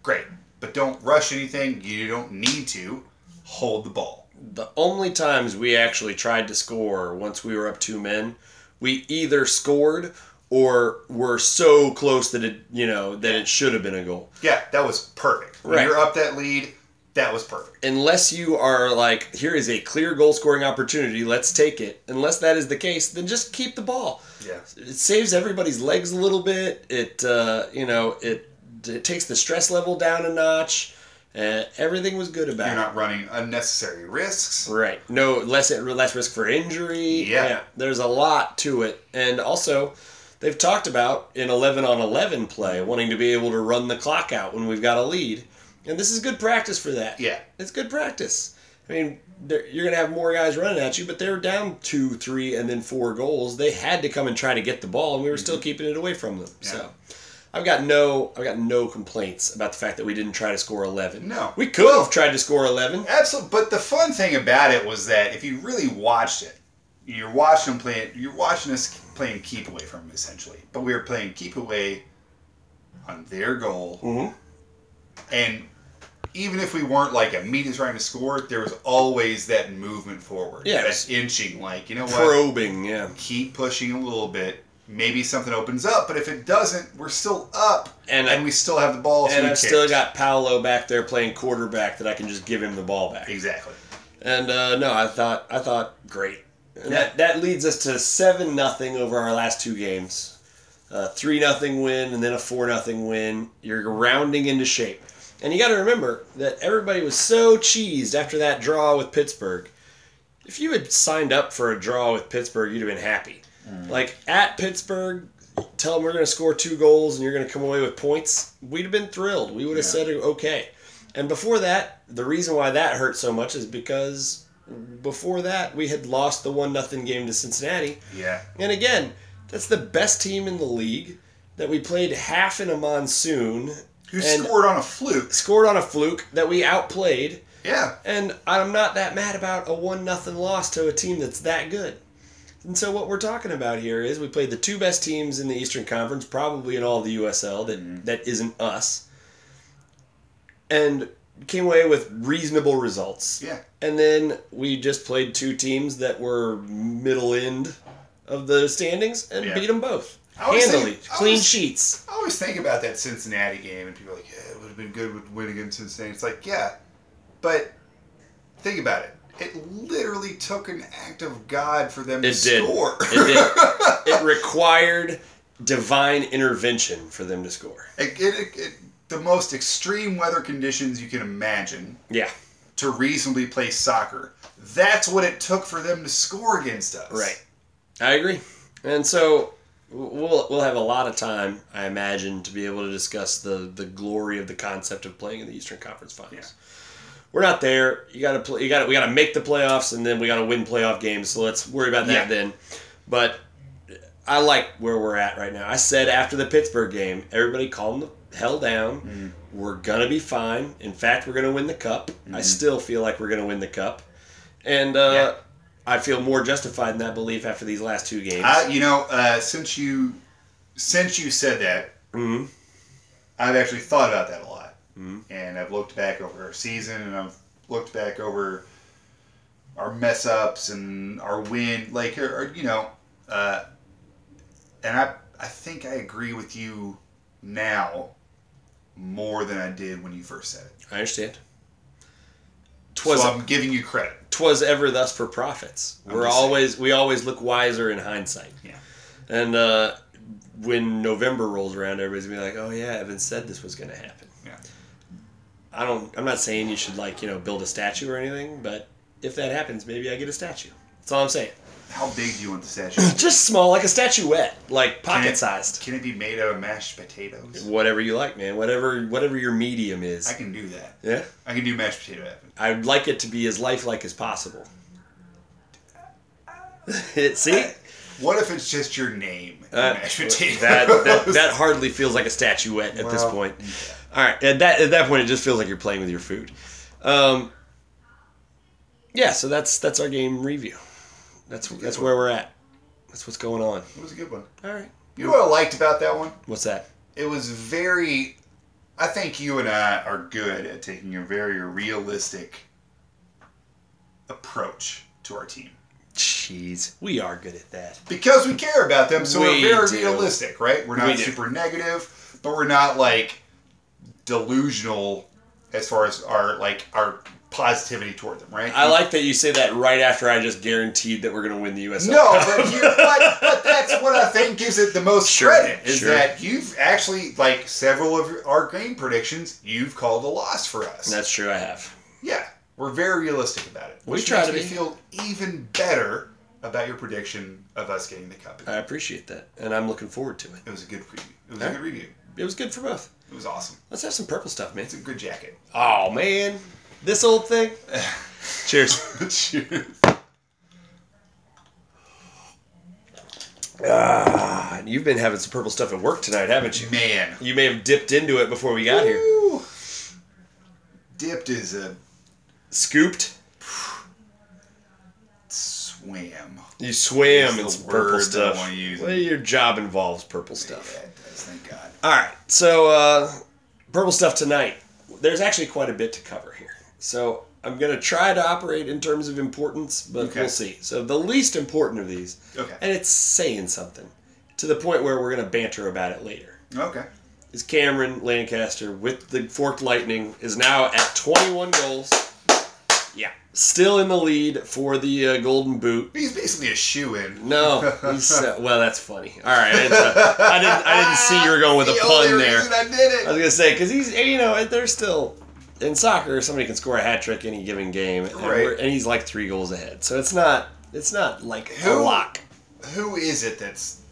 great. But don't rush anything. You don't need to. Hold the ball. The only times we actually tried to score once we were up two men, we either scored or were so close that it, you know, that it should have been a goal. Yeah, that was perfect. When right. you're up that lead, that was perfect. Unless you are like, here is a clear goal-scoring opportunity, let's take it. Unless that is the case, then just keep the ball. Yeah. It saves everybody's legs a little bit. It, uh, you know, it, it takes the stress level down a notch. Uh, everything was good about it. You're not running unnecessary risks. Right. No, less less risk for injury. Yeah. yeah. There's a lot to it. And also, they've talked about in eleven on eleven play, wanting to be able to run the clock out when we've got a lead. And this is good practice for that. Yeah. It's good practice. I mean, you're going to have more guys running at you, but they were down two, three, and then four goals. They had to come and try to get the ball, and we were mm-hmm. still keeping it away from them. Yeah. So I've got no I've got no complaints about the fact that we didn't try to score eleven. No. We could well, have tried to score eleven. Absolutely. But the fun thing about it was that if you really watched it, you're watching them play, you're watching us playing keep away from them, essentially. But we were playing keep away on their goal. Mm-hmm. And even if we weren't like immediately trying to score, there was always that movement forward. Yeah. That inching, like, you know what? Probing, yeah. Keep pushing a little bit. Maybe something opens up, but if it doesn't, we're still up, and, and I, we still have the ball. And I've still got Paolo back there playing quarterback that I can just give him the ball back. Exactly. And, uh, no, I thought, I thought, great. And that, that leads us to seven nothing over our last two games. A three nothing win, and then a four nothing win. You're rounding into shape. And you got to remember that everybody was so cheesed after that draw with Pittsburgh. If you had signed up for a draw with Pittsburgh, you'd have been happy. Mm. Like, at Pittsburgh, tell them we're going to score two goals and you're going to come away with points. We'd have been thrilled. We would have yeah. said, okay. And before that, the reason why that hurt so much is because before that, we had lost the one nothing game to Cincinnati. Yeah. And again, that's the best team in the league that we played half in a monsoon. Who and scored on a fluke. Scored on a fluke that we outplayed. Yeah. And I'm not that mad about a one nothing loss to a team that's that good. And so what we're talking about here is we played the two best teams in the Eastern Conference, probably in all of the U S L, that, mm-hmm. that isn't us, and came away with reasonable results. Yeah. And then we just played two teams that were middle end of the standings and yeah. beat them both. Handily. Think, clean always, sheets. I always think about that Cincinnati game, and people are like, yeah, it would have been good to win against Cincinnati. It's like, yeah, but think about it. It literally took an act of God for them it to did. score. It did. It required divine intervention for them to score. It, it, it, it, the most extreme weather conditions you can imagine. Yeah. To reasonably play soccer. That's what it took for them to score against us. Right. I agree. And so we'll we'll have a lot of time, I imagine, to be able to discuss the, the glory of the concept of playing in the Eastern Conference Finals. Yeah. We're not there. You got to play. You got. We got to make the playoffs, and then we got to win playoff games. So let's worry about that yeah. then. But I like where we're at right now. I said after the Pittsburgh game, everybody calm the hell down. Mm-hmm. We're gonna be fine. In fact, we're gonna win the cup. Mm-hmm. I still feel like we're gonna win the cup, and uh, yeah. I feel more justified in that belief after these last two games. Uh, you know, uh, since you since you said that, mm-hmm. I've actually thought about that a lot. Mm-hmm. And I've looked back over our season, and I've looked back over our mess ups and our win, like, or, or, you know, uh, and I I think I agree with you now more than I did when you first said it. I understand. Twas, so I'm giving you credit. Twas ever thus for prophets. I'm We're always saying. we always look wiser in hindsight. Yeah, and uh, when November rolls around, everybody's gonna be like, "Oh yeah, Evan said this was gonna happen." Yeah. I don't, I'm not saying you should, like, you know, build a statue or anything, but if that happens, maybe I get a statue. That's all I'm saying. How big do you want the statue? Just small, like a statuette, like pocket-sized. Can it, can it be made out of mashed potatoes? Whatever you like, man. Whatever whatever your medium is. I can do that. Yeah? I can do mashed potato Evan. I'd like it to be as lifelike as possible. See? I, what if it's just your name? Uh, mashed potatoes? That, that, that hardly feels like a statuette at well, this point. Yeah. All right, at that at that point, it just feels like you're playing with your food. Um, yeah, so that's that's our game review. That's that's where we're at. That's what's going on. It was a good one. All right. You know what I liked about that one? What's that? It was very... I think you and I are good at taking a very realistic approach to our team. Jeez, we are good at that. Because we care about them, so we we're very do. realistic, right? We're not we super negative, but we're not, like... delusional as far as our like our positivity toward them, right? I like that you say that right after I just guaranteed that we're going to win the U S L No, Cup. But, you, but, but that's what I think gives it the most sure, credit is sure. that you've actually, like, several of our game predictions, you've called a loss for us. That's true, I have. Yeah, we're very realistic about it. Which we try to be. Feel even better about your prediction of us getting the cup. I appreciate that, and I'm looking forward to it. It was a good preview. It was All a good right. review. It was good for both. It was awesome. Let's have some purple stuff, man. It's a good jacket. Oh, man. This old thing. Cheers. Cheers. Ah, you've been having some purple stuff at work tonight, haven't you? Man. You may have dipped into it before we got Ooh. here. Dipped is a... Scooped? Swam. You swam in some purple stuff. I want to use. Well, your job involves purple stuff. Yeah, it does, thank God. All right, so uh, purple stuff tonight. There's actually quite a bit to cover here. So I'm going to try to operate in terms of importance, but okay. we'll see. So the least important of these, okay. and it's saying something, to the point where we're going to banter about it later. Okay. Is Cameron Lancaster, with the Forked Lightning, is now at twenty-one goals. Yeah. Still in the lead for the uh, Golden Boot. He's basically a shoo-in. No, he's, uh, well, that's funny. All right, it's, uh, I didn't, I didn't see you were going with the a pun there. I did it. I was gonna say because he's, you know, they're still in soccer. Somebody can score a hat trick any given game, and, right. we're, and he's like three goals ahead. So it's not, it's not like who, a lock. Who is it that's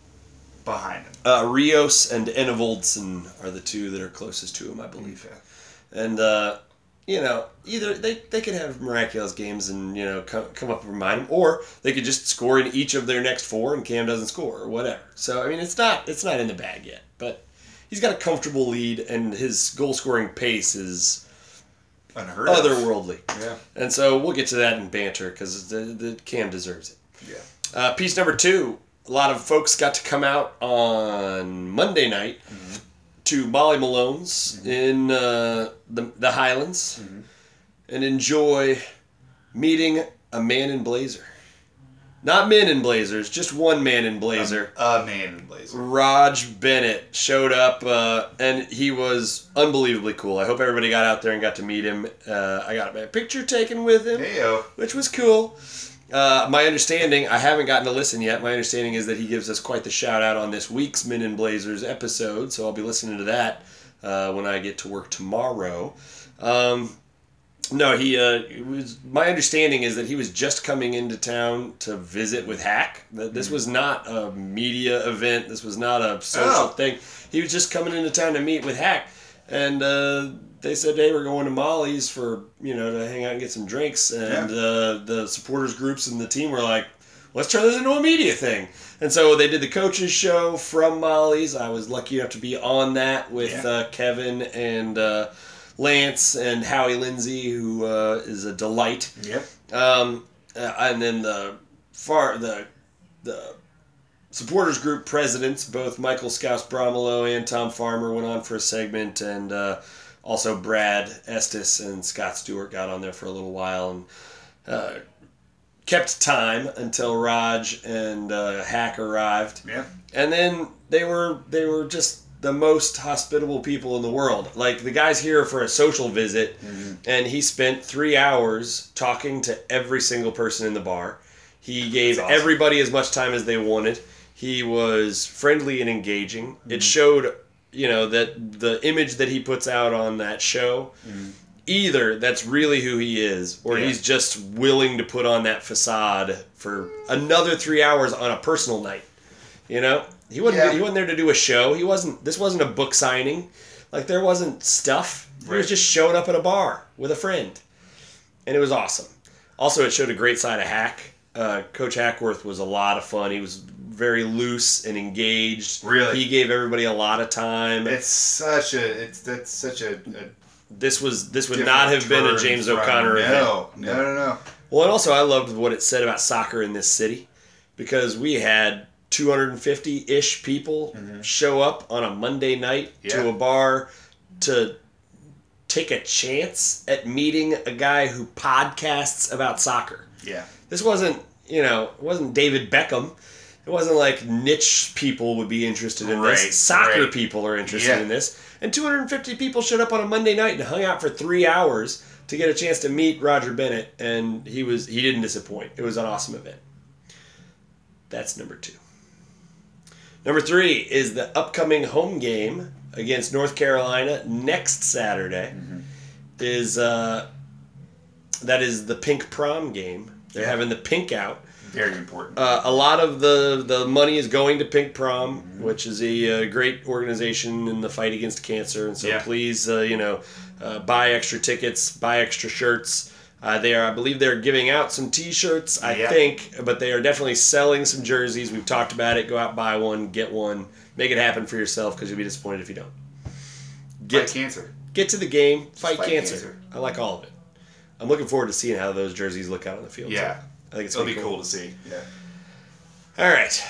behind him? Uh, Rios and Enevoldsen are the two that are closest to him, I believe. Okay. And. Uh, You know, either they, they could have miraculous games and, you know, come, come up and remind them, or they could just score in each of their next four and Cam doesn't score or whatever. So, I mean, it's not it's not in the bag yet, but he's got a comfortable lead, and his goal scoring pace is unheard of. Otherworldly. Yeah. And so we'll get to that in banter because the, the Cam deserves it. Yeah. Uh, piece number two. A lot of folks got to come out on Monday night mm-hmm. to Molly Malone's mm-hmm. in uh, the the Highlands mm-hmm. and enjoy meeting a man in blazer. Not men in blazers, just one man in blazer. Um, a man in blazer. Raj Bennett showed up, uh, and he was unbelievably cool. I hope everybody got out there and got to meet him. Uh, I got a picture taken with him, Hey-o. which was cool. Uh, my understanding, I haven't gotten to listen yet, my understanding is that he gives us quite the shout-out on this week's Men in Blazers episode, so I'll be listening to that uh, when I get to work tomorrow. Um... No, he. Uh, it was, my understanding is that he was just coming into town to visit with Hack. This was not a media event. This was not a social oh. thing. He was just coming into town to meet with Hack, and uh, they said, "Hey, we're going to Molly's for you know to hang out and get some drinks." And yeah. uh, the supporters groups and the team were like, "Let's turn this into a media thing." And so they did the coaches show from Molly's. I was lucky enough to be on that with yeah. uh, Kevin and. Uh, Lance and Howie Lindsay, who uh, is a delight. Yep. Um, uh, and then the far the the supporters group presidents, both Michael Scouse-Bromelow and Tom Farmer, went on for a segment, and uh, also Brad Estes and Scott Stewart got on there for a little while and uh, kept time until Raj and uh, Hack arrived. Yeah. And then they were they were just. the most hospitable people in the world. Like, the guy's here for a social visit, mm-hmm. and he spent three hours talking to every single person in the bar. He gave That's awesome. everybody as much time as they wanted. He was friendly and engaging. Mm-hmm. It showed, you know, that the image that he puts out on that show, mm-hmm. either that's really who he is, or yeah. he's just willing to put on that facade for another three hours on a personal night, you know? He wasn't. Yeah. He wasn't there to do a show. He wasn't. This wasn't a book signing. Like, there wasn't stuff. Right. He was just showing up at a bar with a friend, and it was awesome. Also, it showed a great side of Hack. Uh, Coach Hackworth was a lot of fun. He was very loose and engaged. Really, he gave everybody a lot of time. It's such a. It's that's such a. a this was. This would not have been a James O'Connor event. No, no, no, no. Well, and also I loved what it said about soccer in this city, because we had two hundred fifty-ish people mm-hmm. show up on a Monday night yeah. to a bar to take a chance at meeting a guy who podcasts about soccer. Yeah. This wasn't, you know, it wasn't David Beckham. It wasn't like niche people would be interested in right, this. Soccer right. people are interested yeah. in this. And two hundred fifty people showed up on a Monday night and hung out for three hours to get a chance to meet Roger Bennett, and he was he didn't disappoint. It was an awesome event. That's number two. Number three is the upcoming home game against North Carolina next Saturday. Mm-hmm. Is uh, that is the Pink Prom game. They're yeah. having the pink out. Very important. Uh, a lot of the, the money is going to Pink Prom, mm-hmm. which is a, a great organization in the fight against cancer. And so yeah. please, uh, you know, uh, buy extra tickets, buy extra shirts. Uh, they are, I believe they're giving out some T-shirts, I yeah. think, but they are definitely selling some jerseys. We've talked about it. Go out, buy one, get one. Make it happen for yourself, because you'll be disappointed if you don't. Get fight cancer. Get to the game. Fight, fight cancer. cancer. I like all of it. I'm looking forward to seeing how those jerseys look out on the field. Yeah. So I think it's It'll be cool. cool to see. Yeah. All right.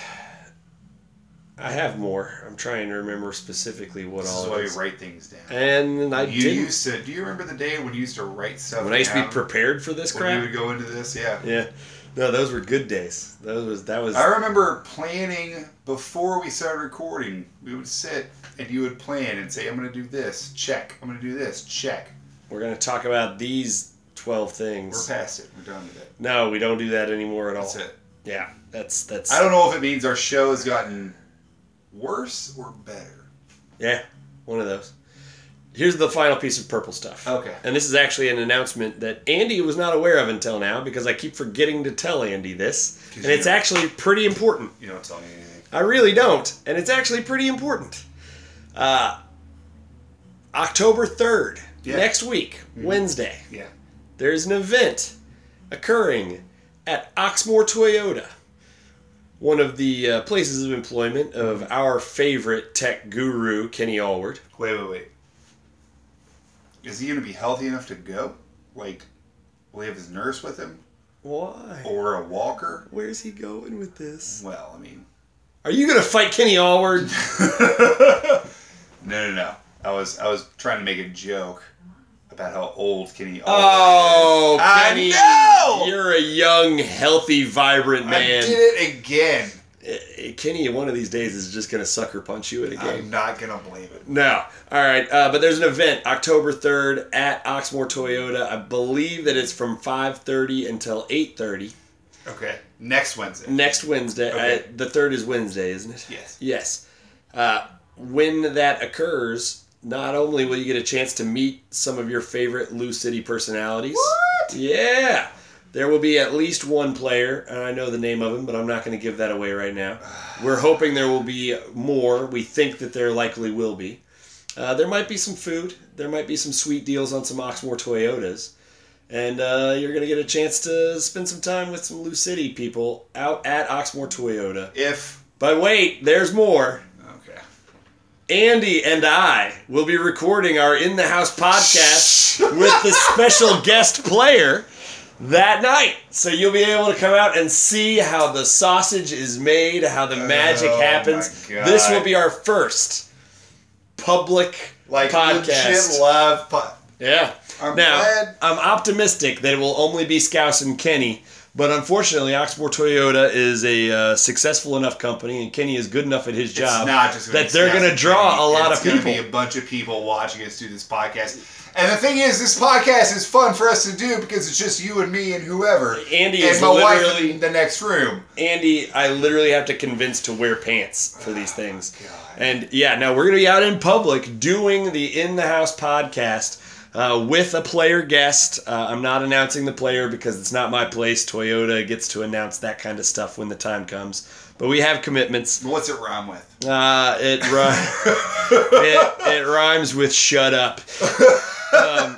I have more. I'm trying to remember specifically what this all is. Why you write things down. And I you didn't. used to. Do you remember the day when you used to write stuff? When down? I used to be prepared for this crap. When you would go into this, yeah. Yeah. No, those were good days. Those was that was. I remember planning before we started recording. We would sit and you would plan and say, "I'm going to do this. Check. I'm going to do this. Check." We're going to talk about these twelve things. We're past it. We're done with it. No, we don't do that anymore at all. That's it. Yeah, that's that's. I don't know if it means our show has gotten worse or better. Yeah, one of those. Here's the final piece of purple stuff. Okay. And this is actually an announcement that Andy was not aware of until now, because I keep forgetting to tell Andy this. And it's actually pretty important. You don't tell me anything. I really don't. And it's actually pretty important. Uh, October third, yeah. next week, mm-hmm. Wednesday, yeah. there is an event occurring at Oxmoor Toyota. one of the uh, places of employment of our favorite tech guru, Kenny Allward. Wait, wait, wait. Is he going to be healthy enough to go? Like, will he have his nurse with him? Why? Or a walker? Where's he going with this? Well, I mean... Are you going to fight Kenny Allward? No, no, no. I was I was trying to make a joke about how old Kenny Allward oh, is. Oh, Kenny. I know! You're a young, healthy, vibrant man. I did it again. Kenny, one of these days, is just going to sucker punch you at a game. I'm not going to blame it. No. All right. Uh, but there's an event October third at Oxmoor Toyota. I believe that it's from five thirty until eight thirty. Okay. Next Wednesday. Next Wednesday. Okay. I, the third is Wednesday, isn't it? Yes. Yes. Uh, when that occurs, not only will you get a chance to meet some of your favorite Lou City personalities. What? Yeah. There will be at least one player, and I know the name of him, but I'm not going to give that away right now. We're hoping there will be more. We think that there likely will be. Uh, there might be some food. There might be some sweet deals on some Oxmoor Toyotas. And uh, you're going to get a chance to spend some time with some Lou City people out at Oxmoor Toyota. If. But wait, there's more. Okay. Andy and I will be recording our In the House podcast with the special guest player that night. So you'll be able to come out and see how the sausage is made, how the magic oh, happens. My God. This will be our first public like, podcast. Legit live pod. Yeah. I'm now, glad. I'm optimistic that it will only be Scouse and Kenny, but unfortunately, Oxmoor Toyota is a uh, successful enough company, and Kenny is good enough at his it's job not just that they're going to draw Kenny. a lot it's of people. It's going to be a bunch of people watching us do this podcast. And the thing is, this podcast is fun for us to do because it's just you and me and whoever. Andy and is my wife in the next room. Andy, I literally have to convince to wear pants for these things. Oh, God. And yeah, now we're going to be out in public doing the In the House podcast uh, with a player guest. Uh, I'm not announcing the player because it's not my place. Toyota gets to announce that kind of stuff when the time comes. But we have commitments. What's it rhyme with? Uh, it, rhy- it, it rhymes with shut up. um,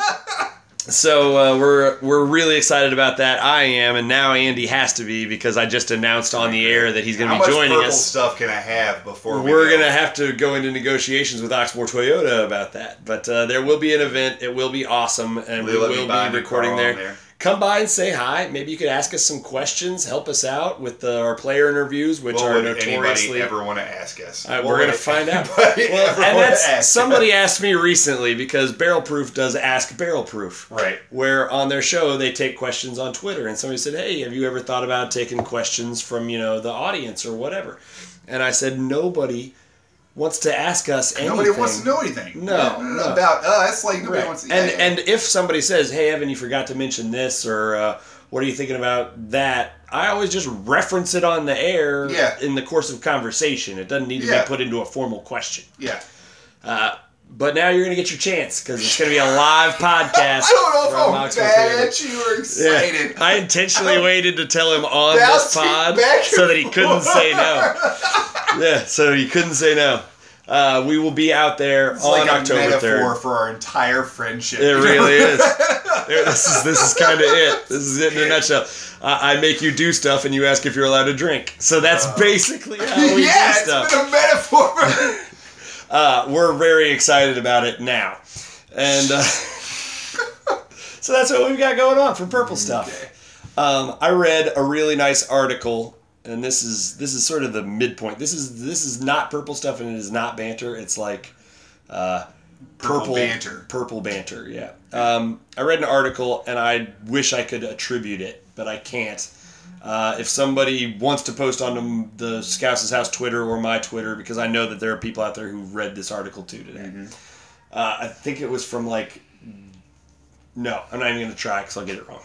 so uh, we're we're really excited about that. I am, and now Andy has to be because I just announced on the air that he's going to be joining us. How much purple stuff can I have before we we're going to have to go into negotiations with Oxmoor Toyota about that? But uh, there will be an event. It will be awesome, and we, we will be recording there. there. Come by and say hi. Maybe you could ask us some questions. Help us out with uh, our player interviews, which well, are notoriously... Would anybody ever want to ask us? Uh, we're going to find out. Well, and that's, ask somebody us? asked me recently because Barrel Proof does Ask Barrel Proof. Right. Where on their show, they take questions on Twitter. And somebody said, hey, have you ever thought about taking questions from, you know, the audience or whatever? And I said, nobody... wants to ask us anything. Nobody wants to know anything. No. Yeah, no, no, no. About us. Like, nobody right. wants to know yeah, anything. And, yeah. and if somebody says, hey, Evan, you forgot to mention this, or uh, what are you thinking about that, I always just reference it on the air yeah. in the course of conversation. It doesn't need to yeah. be put into a formal question. Yeah. Uh, but now you're going to get your chance because it's going to be a live podcast. I don't know if I'm bad at you or excited. Yeah. I intentionally I'm waited to tell him on this pod so that he couldn't say no. Yeah, so you couldn't say no. Uh, we will be out there it's on like October third. It's a metaphor for our entire friendship. It really is. This is this is kind of it. This is it in a nutshell. Uh, I make you do stuff, and you ask if you're allowed to drink. So that's uh, basically how we yeah, do stuff. It's been a metaphor. uh, we're very excited about it now, and uh, so that's what we've got going on for Purple Stuff. Okay. Um, I read a really nice article. And this is this is sort of the midpoint. This is this is not Purple Stuff, and it is not banter. It's like uh, purple, purple banter. Purple banter. Yeah. Um, I read an article, and I wish I could attribute it, but I can't. Uh, if somebody wants to post on the, the Scouse's House Twitter or my Twitter, because I know that there are people out there who read this article too today. Mm-hmm. Uh, I think it was from like. No, I'm not even going to try because I'll get it wrong.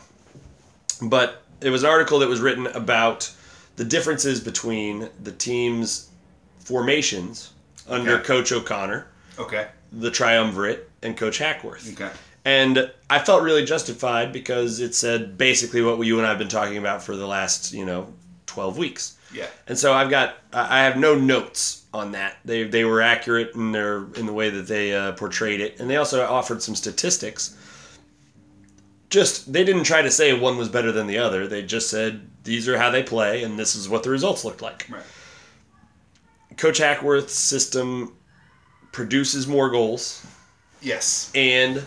But it was an article that was written about the differences between the team's formations under okay. Coach O'Connor, okay, the triumvirate, and Coach Hackworth. Okay. And I felt really justified because it said basically what you and I have been talking about for the last, you know, twelve weeks. Yeah. And so I've got, I have no notes on that. They they were accurate in their in the way that they uh, portrayed it. And they also offered some statistics. Just, they didn't try to say one was better than the other. They just said these are how they play, and this is what the results looked like. Right. Coach Hackworth's system produces more goals. Yes. And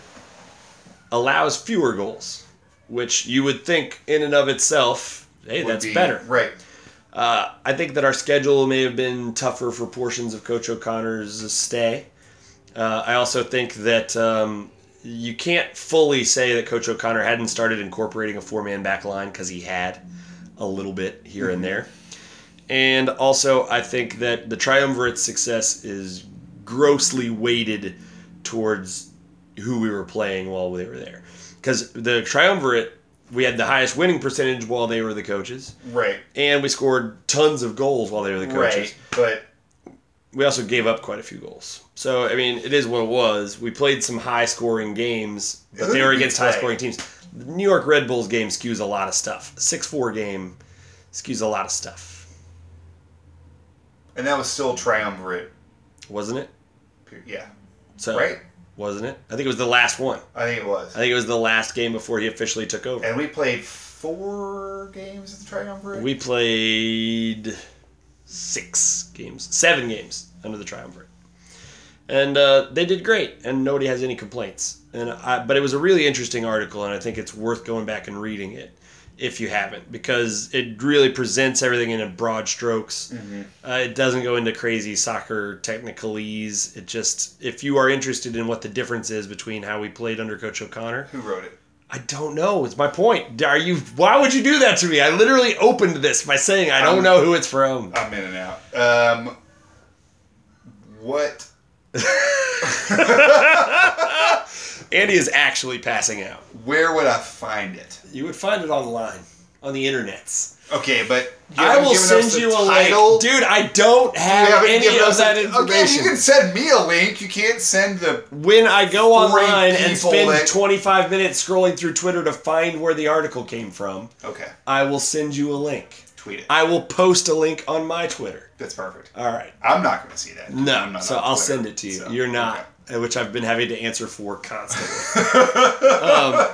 allows fewer goals, which you would think in and of itself, hey, would that's be, better. Right. Uh, I think that our schedule may have been tougher for portions of Coach O'Connor's stay. Uh, I also think that um, you can't fully say that Coach O'Connor hadn't started incorporating a four-man back line because he had a little bit here mm-hmm. and there. And also, I think that the triumvirate's success is grossly weighted towards who we were playing while they were there. Because the triumvirate, we had the highest winning percentage while they were the coaches. Right. And we scored tons of goals while they were the coaches. Right, but we also gave up quite a few goals. So, I mean, it is what it was. We played some high-scoring games, but they were against high-scoring teams. The New York Red Bulls game skews a lot of stuff. six four game skews a lot of stuff. And that was still triumvirate. Wasn't it? Yeah. So, right? Wasn't it? I think it was the last one. I think it was. I think it was the last game before he officially took over. And we played four games at the triumvirate? We played six games. Seven games under the triumvirate. And uh, they did great, and nobody has any complaints. And I, but it was a really interesting article, and I think it's worth going back and reading it if you haven't, because it really presents everything in broad strokes. Mm-hmm. Uh, it doesn't go into crazy soccer technicalese. It just, if you are interested in what the difference is between how we played under Coach O'Connor. Who wrote it? I don't know. It's my point. Are you? Why would you do that to me? I literally opened this by saying I don't I'm, know who it's from. I'm in and out. Um, what? Andy is actually passing out. Where would I find it? You would find it online, on the internets. Okay, but I will send you a link, dude. I don't have any of that information. Okay, you can send me a link. You can't send the when I go online and spend twenty-five minutes scrolling through Twitter to find where the article came from. Okay, I will send you a link. Tweet it. I will post a link on my Twitter. That's perfect. All right. I'm not going to see that. No, I'm not so I'll Twitter, send it to you. So. You're not, okay. Which I've been having to answer for constantly. um,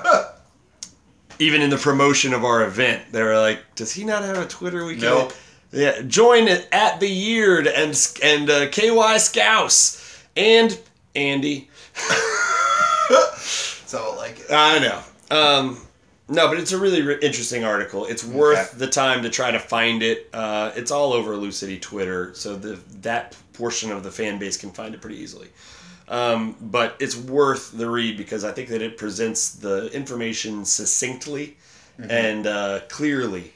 even in the promotion of our event, they were like, does he not have a Twitter? We nope. can yeah, join at the Yeard and, and uh, K Y Scouse and Andy. So I like it. I know. Um No, but it's a really re- interesting article. It's worth okay. the time to try to find it. Uh, it's all over Lucity Twitter, so the, that portion of the fan base can find it pretty easily. Um, but it's worth the read because I think that it presents the information succinctly mm-hmm. and uh, clearly.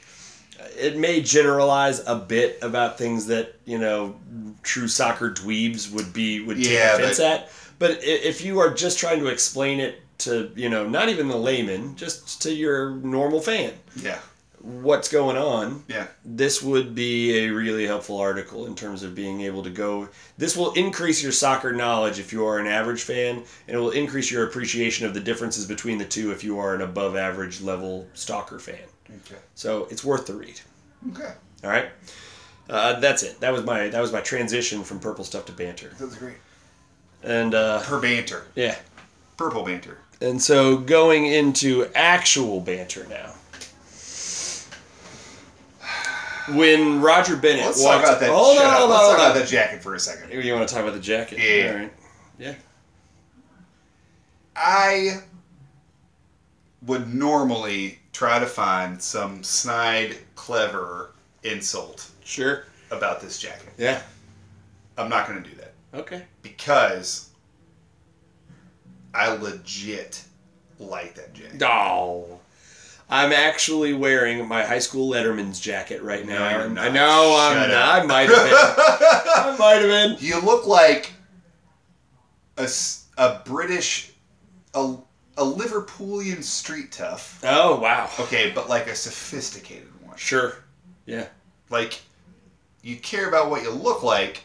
It may generalize a bit about things that, you know, true soccer dweebs would be would take yeah, offense but... at. But if you are just trying to explain it to, you know, not even the layman, just to your normal fan. Yeah. What's going on? Yeah. This would be a really helpful article in terms of being able to go. This will increase your soccer knowledge if you are an average fan, and it will increase your appreciation of the differences between the two if you are an above average level stalker fan. Okay. So it's worth the read. Okay. All right. Uh, that's it. That was my that was my transition from purple stuff to banter. That was great. And uh, per banter. Yeah. Purple banter. And so going into actual banter now. When Roger Bennett Let's walked talk about that. Hold on, hold on, hold on. Let's talk about that jacket for a second. You want to talk about the jacket? Yeah. All right. Yeah. I would normally try to find some snide, clever insult. Sure. About this jacket. Yeah. I'm not going to do that. Okay. Because I legit like that jacket. Oh. I'm actually wearing my high school Letterman's jacket right now. No, you're not. I know Shut I'm up. not. I might have been. I might have been. You look like a, a British, a, a Liverpoolian street tough. Oh, wow. Okay, but like a sophisticated one. Sure. Yeah. Like, you care about what you look like,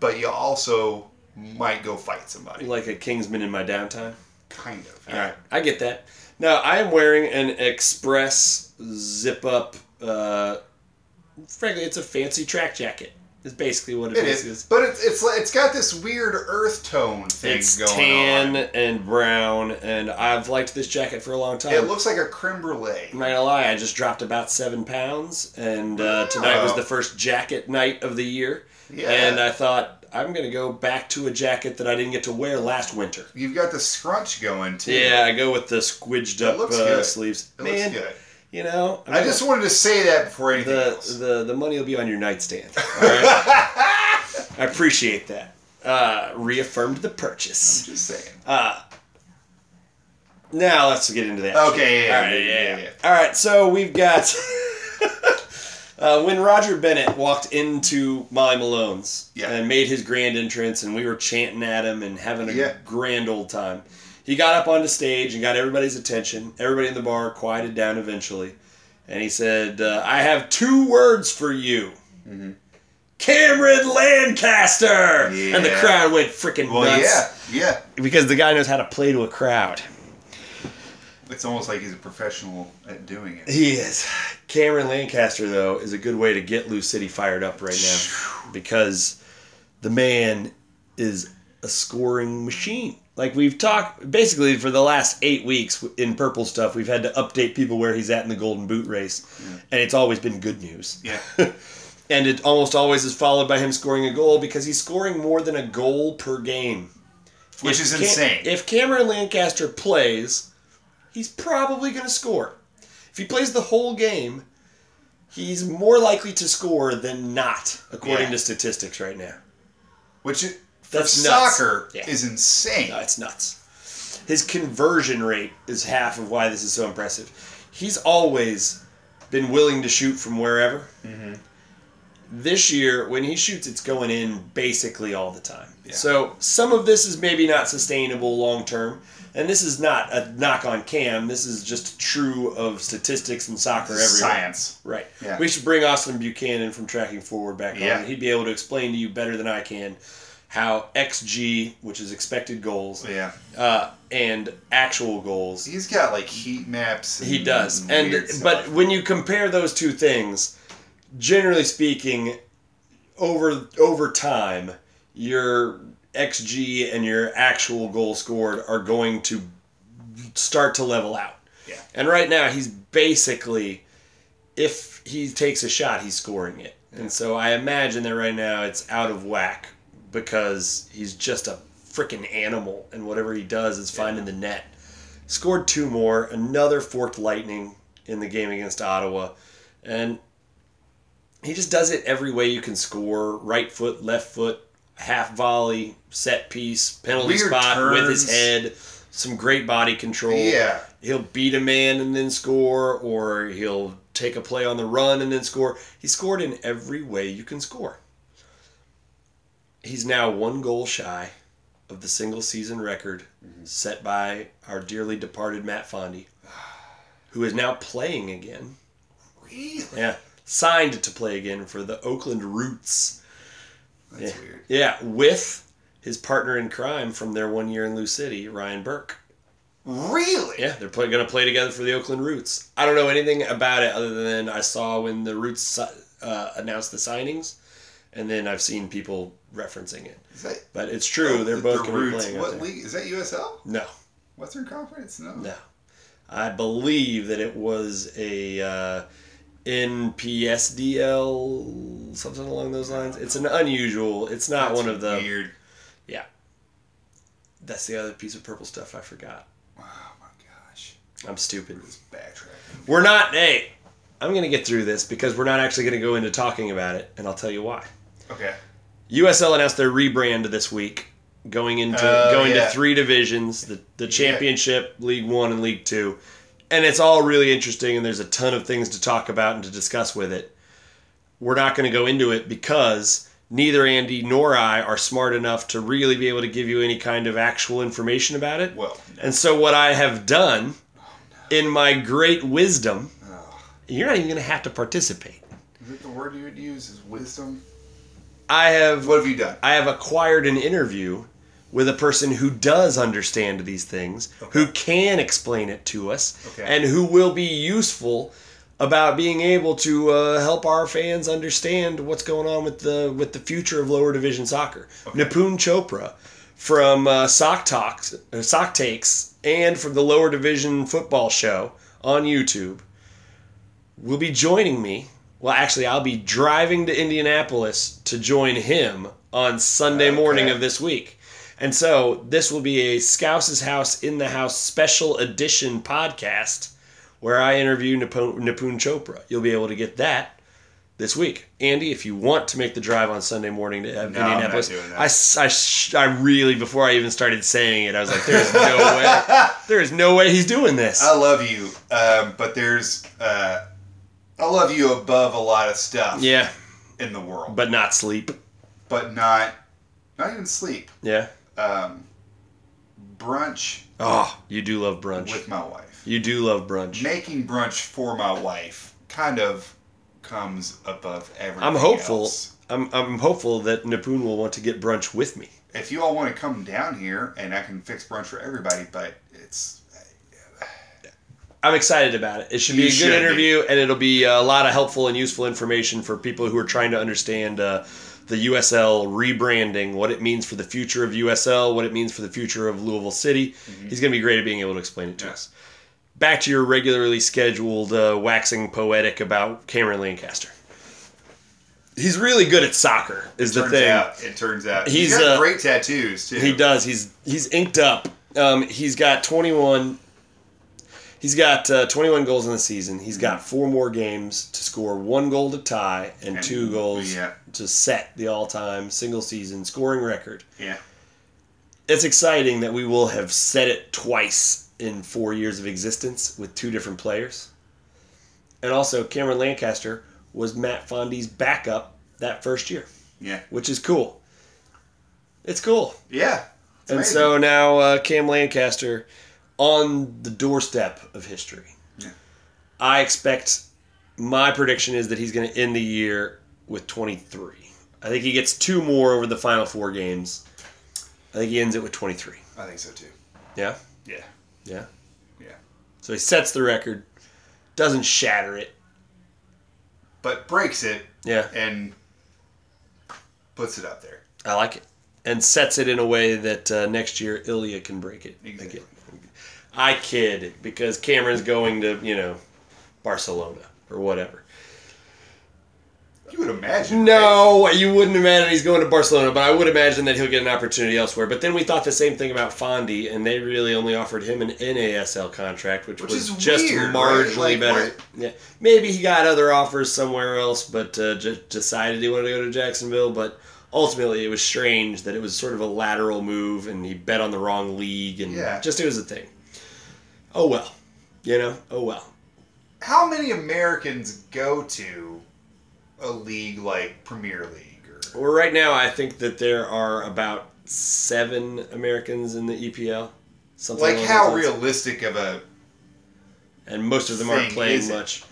but you also might go fight somebody. Like a Kingsman in my downtime? Kind of. Yeah. All right. I get that. Now, I am wearing an Express zip-up, uh, frankly, it's a fancy track jacket. Is basically what it, it is. is. But it's it's it's got this weird earth tone thing it's going on. It's tan and brown, and I've liked this jacket for a long time. It looks like a creme brulee. I'm not gonna lie, I just dropped about seven pounds, and uh, tonight oh. was the first jacket night of the year. Yeah. And I thought, I'm gonna go back to a jacket that I didn't get to wear last winter. You've got the scrunch going, too. Yeah, I go with the squidged up uh, sleeves. It Man, looks good. You know, I, mean, I just wanted to say that before anything the, else. The the money will be on your nightstand. All right? I appreciate that. Uh, reaffirmed the purchase. I'm just saying. Uh, now let's get into that. Okay. Yeah, all right. Yeah, yeah, yeah. yeah. All right. So we've got uh, when Roger Bennett walked into my Malone's yeah. and made his grand entrance, and we were chanting at him and having a yeah. grand old time. He got up on the stage and got everybody's attention. Everybody in the bar quieted down eventually. And he said, uh, I have two words for you. Mm-hmm. Cameron Lancaster! Yeah. And the crowd went freaking well, nuts. Yeah, yeah. Because the guy knows how to play to a crowd. It's almost like he's a professional at doing it. He is. Cameron Lancaster, though, is a good way to get Lou City fired up right now. Because the man is a scoring machine. Like, we've talked, basically, for the last eight weeks in Purple Stuff, we've had to update people where he's at in the Golden Boot race. Yeah. And it's always been good news. Yeah. And it almost always is followed by him scoring a goal because he's scoring more than a goal per game. Which if is Cam- insane. If Cameron Lancaster plays, he's probably going to score. If he plays the whole game, he's more likely to score than not, according yeah. to statistics right now. Which is... That's soccer nuts. Yeah. is insane. No, it's nuts. His conversion rate is half of why this is so impressive. He's always been willing to shoot from wherever. Mm-hmm. This year, when he shoots, it's going in basically all the time. Yeah. So some of this is maybe not sustainable long term. And this is not a knock on Cam. This is just true of statistics and soccer everywhere. Science. Right. Yeah. We should bring Austin Buchanan from Tracking Forward back on. Yeah. He'd be able to explain to you better than I can how X G, which is expected goals, yeah, uh, and actual goals. He's got like heat maps. And he does, and, and but when you compare those two things, generally speaking, over over time, your X G and your actual goal scored are going to start to level out. Yeah, and right now he's basically, if he takes a shot, he's scoring it, yeah. and so I imagine that right now it's out of whack. Because he's just a freaking animal, and whatever he does is finding yeah. the net. Scored two more, another forked lightning in the game against Ottawa, and he just does it every way you can score: right foot, left foot, half volley, set piece, penalty Weird spot turns. With his head. Some great body control. Yeah, he'll beat a man and then score, or he'll take a play on the run and then score. He scored in every way you can score. He's now one goal shy of the single season record mm-hmm. set by our dearly departed Matt Fondy, who is now playing again. Really? Yeah. Signed to play again for the Oakland Roots. That's yeah. weird. Yeah, with his partner in crime from their one year in Lou City, Ryan Burke. Really? Yeah, they're play, going to play together for the Oakland Roots. I don't know anything about it other than I saw when the Roots uh, announced the signings. And then I've seen people referencing it. Is that, but it's true. They're the, both the going to be playing. What league? Is that U S L? No. Western Conference? No. No. I believe that it was a uh, N P S D L, something along those lines. It's an unusual. It's not That's one of the. Weird. Yeah. That's the other piece of Purple Stuff I forgot. Oh, my gosh. I'm stupid. We're just backtracking. We're not. Hey, I'm going to get through this because we're not actually going to go into talking about it, and I'll tell you why. Okay. U S L announced their rebrand this week, going into uh, going yeah. to three divisions, the, the championship, yeah. League One, and League Two. And it's all really interesting, and there's a ton of things to talk about and to discuss with it. We're not going to go into it because neither Andy nor I are smart enough to really be able to give you any kind of actual information about it. Well, no. And so what I have done, oh, no. in my great wisdom, oh. you're not even going to have to participate. Is it the word you would use is wisdom? I have. What have you done? I have acquired an interview with a person who does understand these things, okay. who can explain it to us, okay. and who will be useful about being able to uh, help our fans understand what's going on with the with the future of lower division soccer. Okay. Nipun Chopra from uh, Sock Talks, uh, Sock Takes, and from the Lower Division Football Show on YouTube will be joining me. Well, actually, I'll be driving to Indianapolis to join him on Sunday morning okay. of this week. And so this will be a Scouse's House in the House special edition podcast where I interview Nipun, Nipun Chopra. You'll be able to get that this week. Andy, if you want to make the drive on Sunday morning to no, Indianapolis, I'm not doing that. I, I, I really, before I even started saying it, I was like, there's no way. There is no way he's doing this. I love you, um, but there's, uh, I love you above a lot of stuff yeah. in the world. But not sleep. But not, not even sleep. Yeah. Um, brunch. Oh, you do love brunch. With my wife. You do love brunch. Making brunch for my wife kind of comes above everything I'm hopeful. Else. I'm I'm hopeful that Nipun will want to get brunch with me. If you all want to come down here, and I can fix brunch for everybody, but it's... I'm excited about it. It should be you a good should. interview, and it'll be a lot of helpful and useful information for people who are trying to understand uh, the U S L rebranding, what it means for the future of U S L, what it means for the future of Louisville City. Mm-hmm. He's going to be great at being able to explain it to yeah. us. Back to your regularly scheduled uh, waxing poetic about Cameron Lancaster. He's really good at soccer, is the thing. Out, it turns out. He's, he's got uh, great tattoos, too. He does. He's, he's inked up. Um, he's got twenty-one... He's got uh, twenty-one goals in the season. He's got four more games to score one goal to tie and, and two goals yeah. to set the all-time single-season scoring record. Yeah, it's exciting that we will have set it twice in four years of existence with two different players. And also, Cameron Lancaster was Matt Fondy's backup that first year. Yeah, which is cool. It's cool. Yeah, it's and amazing. So now uh, Cam Lancaster. On the doorstep of history. Yeah. I expect, my prediction is that he's going to end the year with twenty-three. I think he gets two more over the final four games. I think he ends it with twenty-three. I think so too. Yeah? Yeah. Yeah? Yeah. So he sets the record, doesn't shatter it. But breaks it. Yeah. And puts it up there. I like it. And sets it in a way that uh, next year Ilya can break it. Exactly. Again. I kid because Cameron's going to, you know, Barcelona or whatever. You would imagine. No, right? You wouldn't imagine he's going to Barcelona, but I would imagine that he'll get an opportunity elsewhere. But then we thought the same thing about Fondy, and they really only offered him an N A S L contract, which, which was just weird, marginally right? like, better. What? Yeah, maybe he got other offers somewhere else, but uh, just decided he wanted to go to Jacksonville. But ultimately, it was strange that it was sort of a lateral move, and he bet on the wrong league, and yeah. just it was a thing. Oh, well. You know? Oh, well. How many Americans go to a league like Premier League? Or... Well, right now, I think that there are about seven Americans in the E P L. Something like how realistic of a And most of them aren't playing much.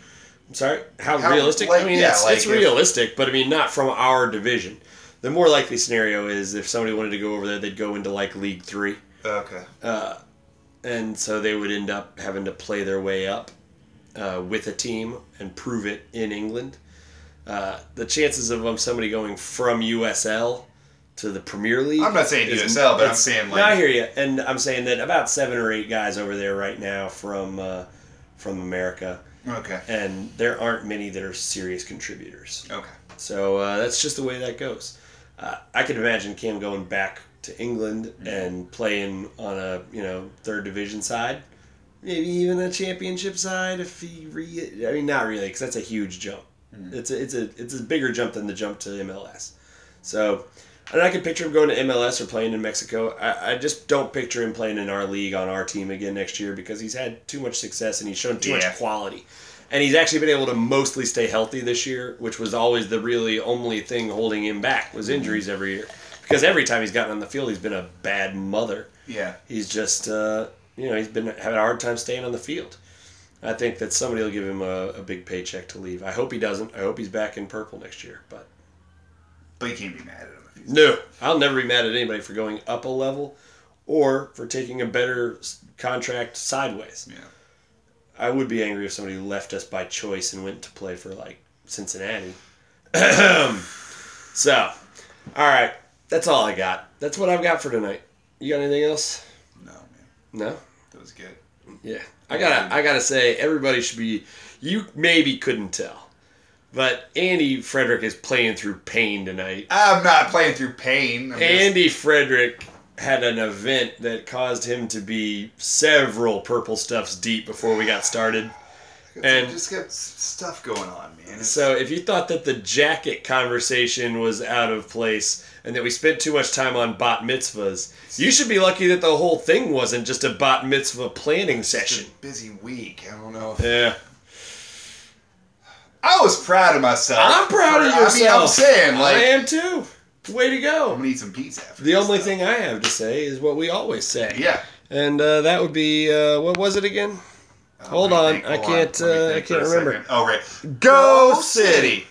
I'm sorry? How, how realistic? Like, I mean, yeah, it's, like it's if... realistic, but I mean, not from our division. The more likely scenario is if somebody wanted to go over there, they'd go into, like, League Three. Okay. Uh... And so they would end up having to play their way up uh, with a team and prove it in England. Uh, the chances of um, somebody going from U S L to the Premier League... I'm not saying U S L, but I'm saying... like. No, I hear you. And I'm saying that about seven or eight guys over there right now from uh, from America. Okay. And there aren't many that are serious contributors. Okay. So uh, that's just the way that goes. Uh, I could imagine Cam going back... to England and playing on a, you know, third division side, maybe even a championship side if he re I mean not really because that's a huge jump. Mm-hmm. It's a, it's a it's a bigger jump than the jump to M L S. So, and I can picture him going to M L S or playing in Mexico. I, I just don't picture him playing in our league on our team again next year because he's had too much success and he's shown too yeah. much quality. And he's actually been able to mostly stay healthy this year, which was always the really only thing holding him back was injuries mm-hmm. every year. Because every time he's gotten on the field, he's been a bad mother. Yeah. He's just, uh, you know, he's been having a hard time staying on the field. I think that somebody will give him a, a big paycheck to leave. I hope he doesn't. I hope he's back in purple next year. But but you can't be mad at him. If he's no. Back. I'll never be mad at anybody for going up a level or for taking a better contract sideways. Yeah. I would be angry if somebody left us by choice and went to play for, like, Cincinnati. So, all right. That's all I got. That's what I've got for tonight. You got anything else? No, man. No? That was good. Yeah. I gotta, I gotta say, everybody should be... You maybe couldn't tell, but Andy Frederick is playing through pain tonight. I'm not playing through pain. I'm Andy just... Frederick had an event that caused him to be several purple stuffs deep before we got started. And just got stuff going on, man. So if you thought that the jacket conversation was out of place and that we spent too much time on bat mitzvahs, you should be lucky that the whole thing wasn't just a bat mitzvah planning session. It's a busy week. I don't know. If yeah. I was proud of myself. I'm proud of yourself. I mean, I'm saying, like, I am too. Way to go. I'm going to eat some pizza after this. The only thing I have to say is what we always say. Yeah. And uh, that would be, uh, what was it again? Hold on, I can't. I can't remember. Oh, right. Go City.